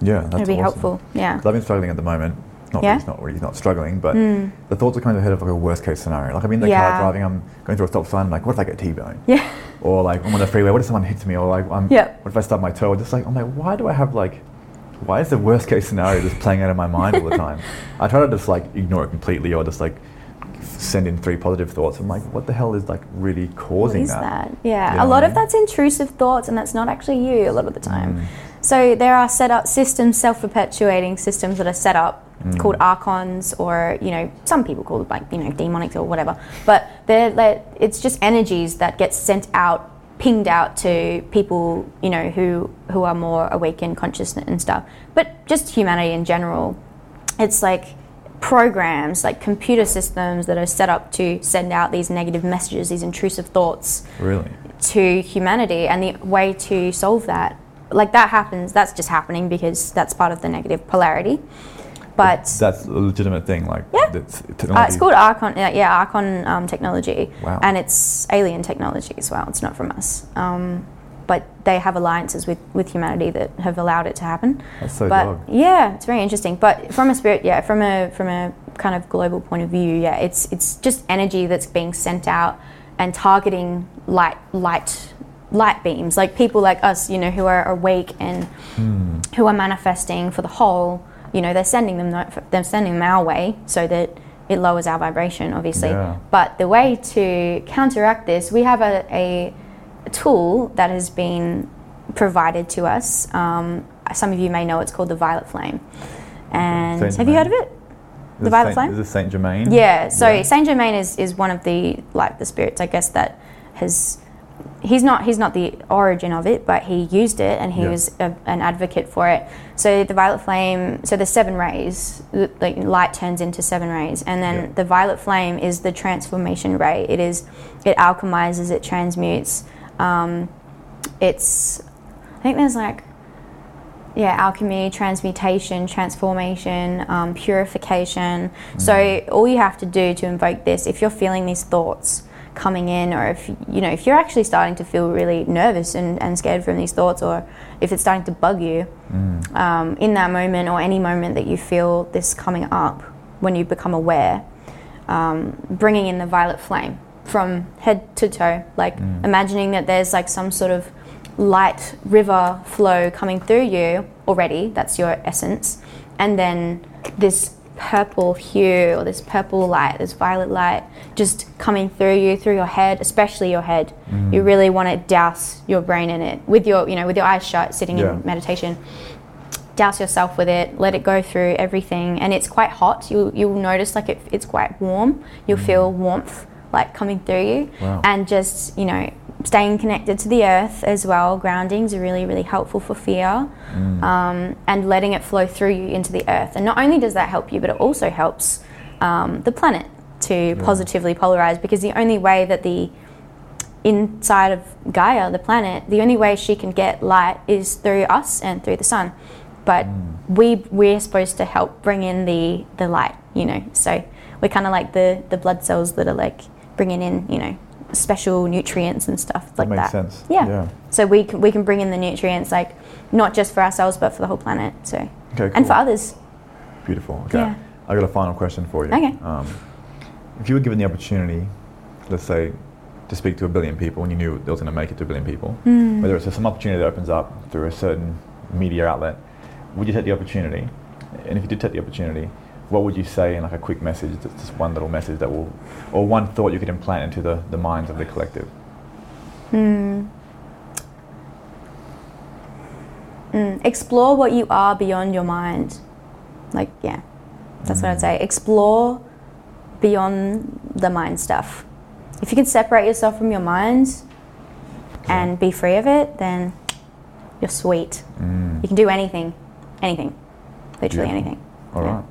Yeah, that's It'll be awesome. helpful. Yeah. I've been struggling at the moment. Not yeah? really, he's not really, he's not struggling, but mm. the thoughts are kind of ahead of like a worst case scenario. Like, I'm in the yeah. car driving, I'm going through a stop sign, I'm like, what if I get T-boned? Yeah. Or like, I'm on the freeway, what if someone hits me? Or like, I'm, yep. what if I stub my toe? Or just like, I'm like, why do I have like, why is the worst case scenario just playing out in my mind all the time? I try to just like ignore it completely, or just like send in three positive thoughts. I'm like, what the hell is like really causing that? What is that? that? Yeah, you know a lot I mean? of that's intrusive thoughts, and that's not actually you a lot of the time. Mm. So there are set up systems, self-perpetuating systems that are set up mm. called archons, or, you know, some people call it, like, you know, demonic or whatever. But they're, they're, it's just energies that get sent out, pinged out to people, you know, who who are more awakened, conscious and stuff. But just humanity in general, it's like programs, like computer systems that are set up to send out these negative messages, these intrusive thoughts, really, to humanity. And the way to solve that, like, that happens, that's just happening because that's part of the negative polarity. But that's a legitimate thing, like, yeah, that's uh, it's called Archon, uh, yeah, Archon um, technology. Wow. And it's alien technology as well. It's not from us, um, but they have alliances with, with humanity that have allowed it to happen. That's so but, dog. Yeah, it's very interesting. But from a spirit, yeah, from a from a kind of global point of view, yeah, it's it's just energy that's being sent out and targeting light light. light beams, like people like us, you know, who are awake and hmm. who are manifesting for the whole, you know, they're sending them they're sending them our way so that it lowers our vibration, obviously. Yeah. But the way to counteract this, we have a, a tool that has been provided to us. Um, some of you may know it's called the Violet Flame. And Saint have Germain. You heard of it? Is the Violet Saint, Flame? Is this Saint Germain? Yeah, so yeah. Saint Germain is, is one of the, like, the spirits, I guess, that has... He's not he's not the origin of it, but he used it and he yeah. was a, an advocate for it. So the Violet Flame, so the seven rays, like, light turns into seven rays, and then yeah. the Violet Flame is the transformation ray. It is, it alchemizes, it transmutes. Um, it's, I think there's like, yeah, alchemy, transmutation, transformation, um, purification. Mm. So all you have to do to invoke this, if you're feeling these thoughts coming in, or if, you know, if you're actually starting to feel really nervous and, and scared from these thoughts, or if it's starting to bug you mm. um, in that moment, or any moment that you feel this coming up, when you become aware, um, bringing in the Violet Flame from head to toe, like mm. imagining that there's like some sort of light river flow coming through you already, that's your essence, and then this purple hue, or this purple light, this violet light just coming through you, through your head, especially your head. Mm. You really want to douse your brain in it with your, you know, with your eyes shut, sitting yeah. in meditation. Douse yourself with it, let it go through everything. And it's quite hot. You'll, you'll notice, like, it, it's quite warm. You'll mm. feel warmth, like, coming through you. Wow. And just, you know, staying connected to the earth as well. Groundings are really, really helpful for fear, mm. um, and letting it flow through you into the earth. And not only does that help you, but it also helps um, the planet to yeah. positively polarize, because the only way that the inside of Gaia, the planet, the only way she can get light is through us and through the sun. But mm. we, we're supposed to help bring in the, the light, you know. So we're kind of like the, the blood cells that are, like, bringing in, you know, special nutrients and stuff like that. Makes that. Sense. Yeah. yeah. So we can, we can bring in the nutrients, like, not just for ourselves, but for the whole planet. So okay, cool. And for others. Beautiful. Okay. Yeah. I got a final question for you. Okay. Um, if you were given the opportunity, let's say, to speak to a billion people, and you knew it was going to make it to a billion people, mm. whether it's some opportunity that opens up through a certain media outlet, would you take the opportunity? And if you did take the opportunity, what would you say in, like, a quick message, that's just one little message that will, or one thought you could implant into the, the minds of the collective? Mm. Mm. Explore what you are beyond your mind. Like, yeah, that's mm. what I'd say. Explore beyond the mind stuff. If you can separate yourself from your mind yeah. and be free of it, then you're sweet. Mm. You can do anything, anything, literally yeah. anything. All yeah. right.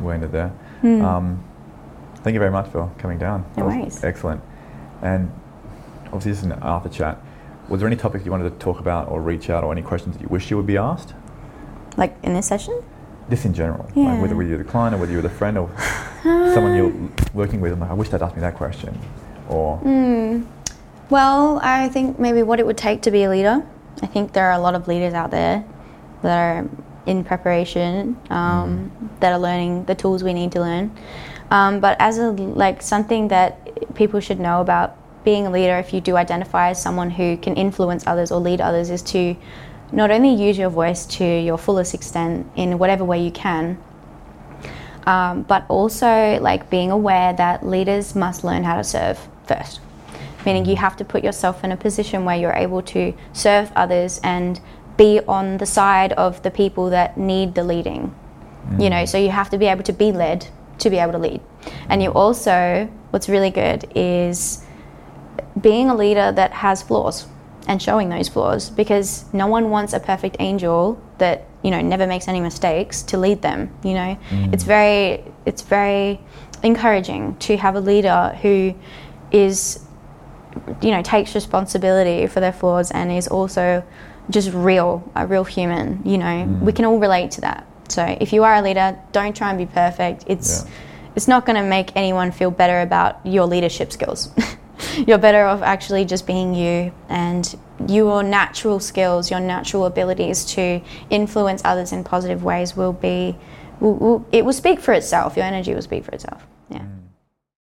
We ended there. Mm. Um, thank you very much for coming down. No worries. Excellent. And obviously, this is an after chat. Was there any topics you wanted to talk about, or reach out, or any questions that you wish you would be asked? Like in this session? This in general. Yeah. Like, whether you're the client, or whether you're the friend, or um, someone you're working with. I'm like, I wish they'd asked me that question. Or. Mm. Well, I think maybe what it would take to be a leader. I think there are a lot of leaders out there that are in preparation, um, mm. that are learning the tools we need to learn. Um, but as a, like, something that people should know about being a leader, if you do identify as someone who can influence others or lead others, is to not only use your voice to your fullest extent in whatever way you can, um, but also, like, being aware that leaders must learn how to serve first. Meaning you have to put yourself in a position where you're able to serve others and be on the side of the people that need the leading. Mm. You know, so you have to be able to be led to be able to lead. And you also, what's really good is being a leader that has flaws and showing those flaws, because no one wants a perfect angel that, you know, never makes any mistakes to lead them, you know. Mm. It's very, it's very encouraging to have a leader who is, you know, takes responsibility for their flaws and is also just real, a real human, you know. Mm. We can all relate to that. So if you are a leader, don't try and be perfect. It's yeah. it's not going to make anyone feel better about your leadership skills. You're better off actually just being you, and your natural skills, your natural abilities to influence others in positive ways will be, will, will, it will speak for itself. Your energy will speak for itself. Yeah. Mm.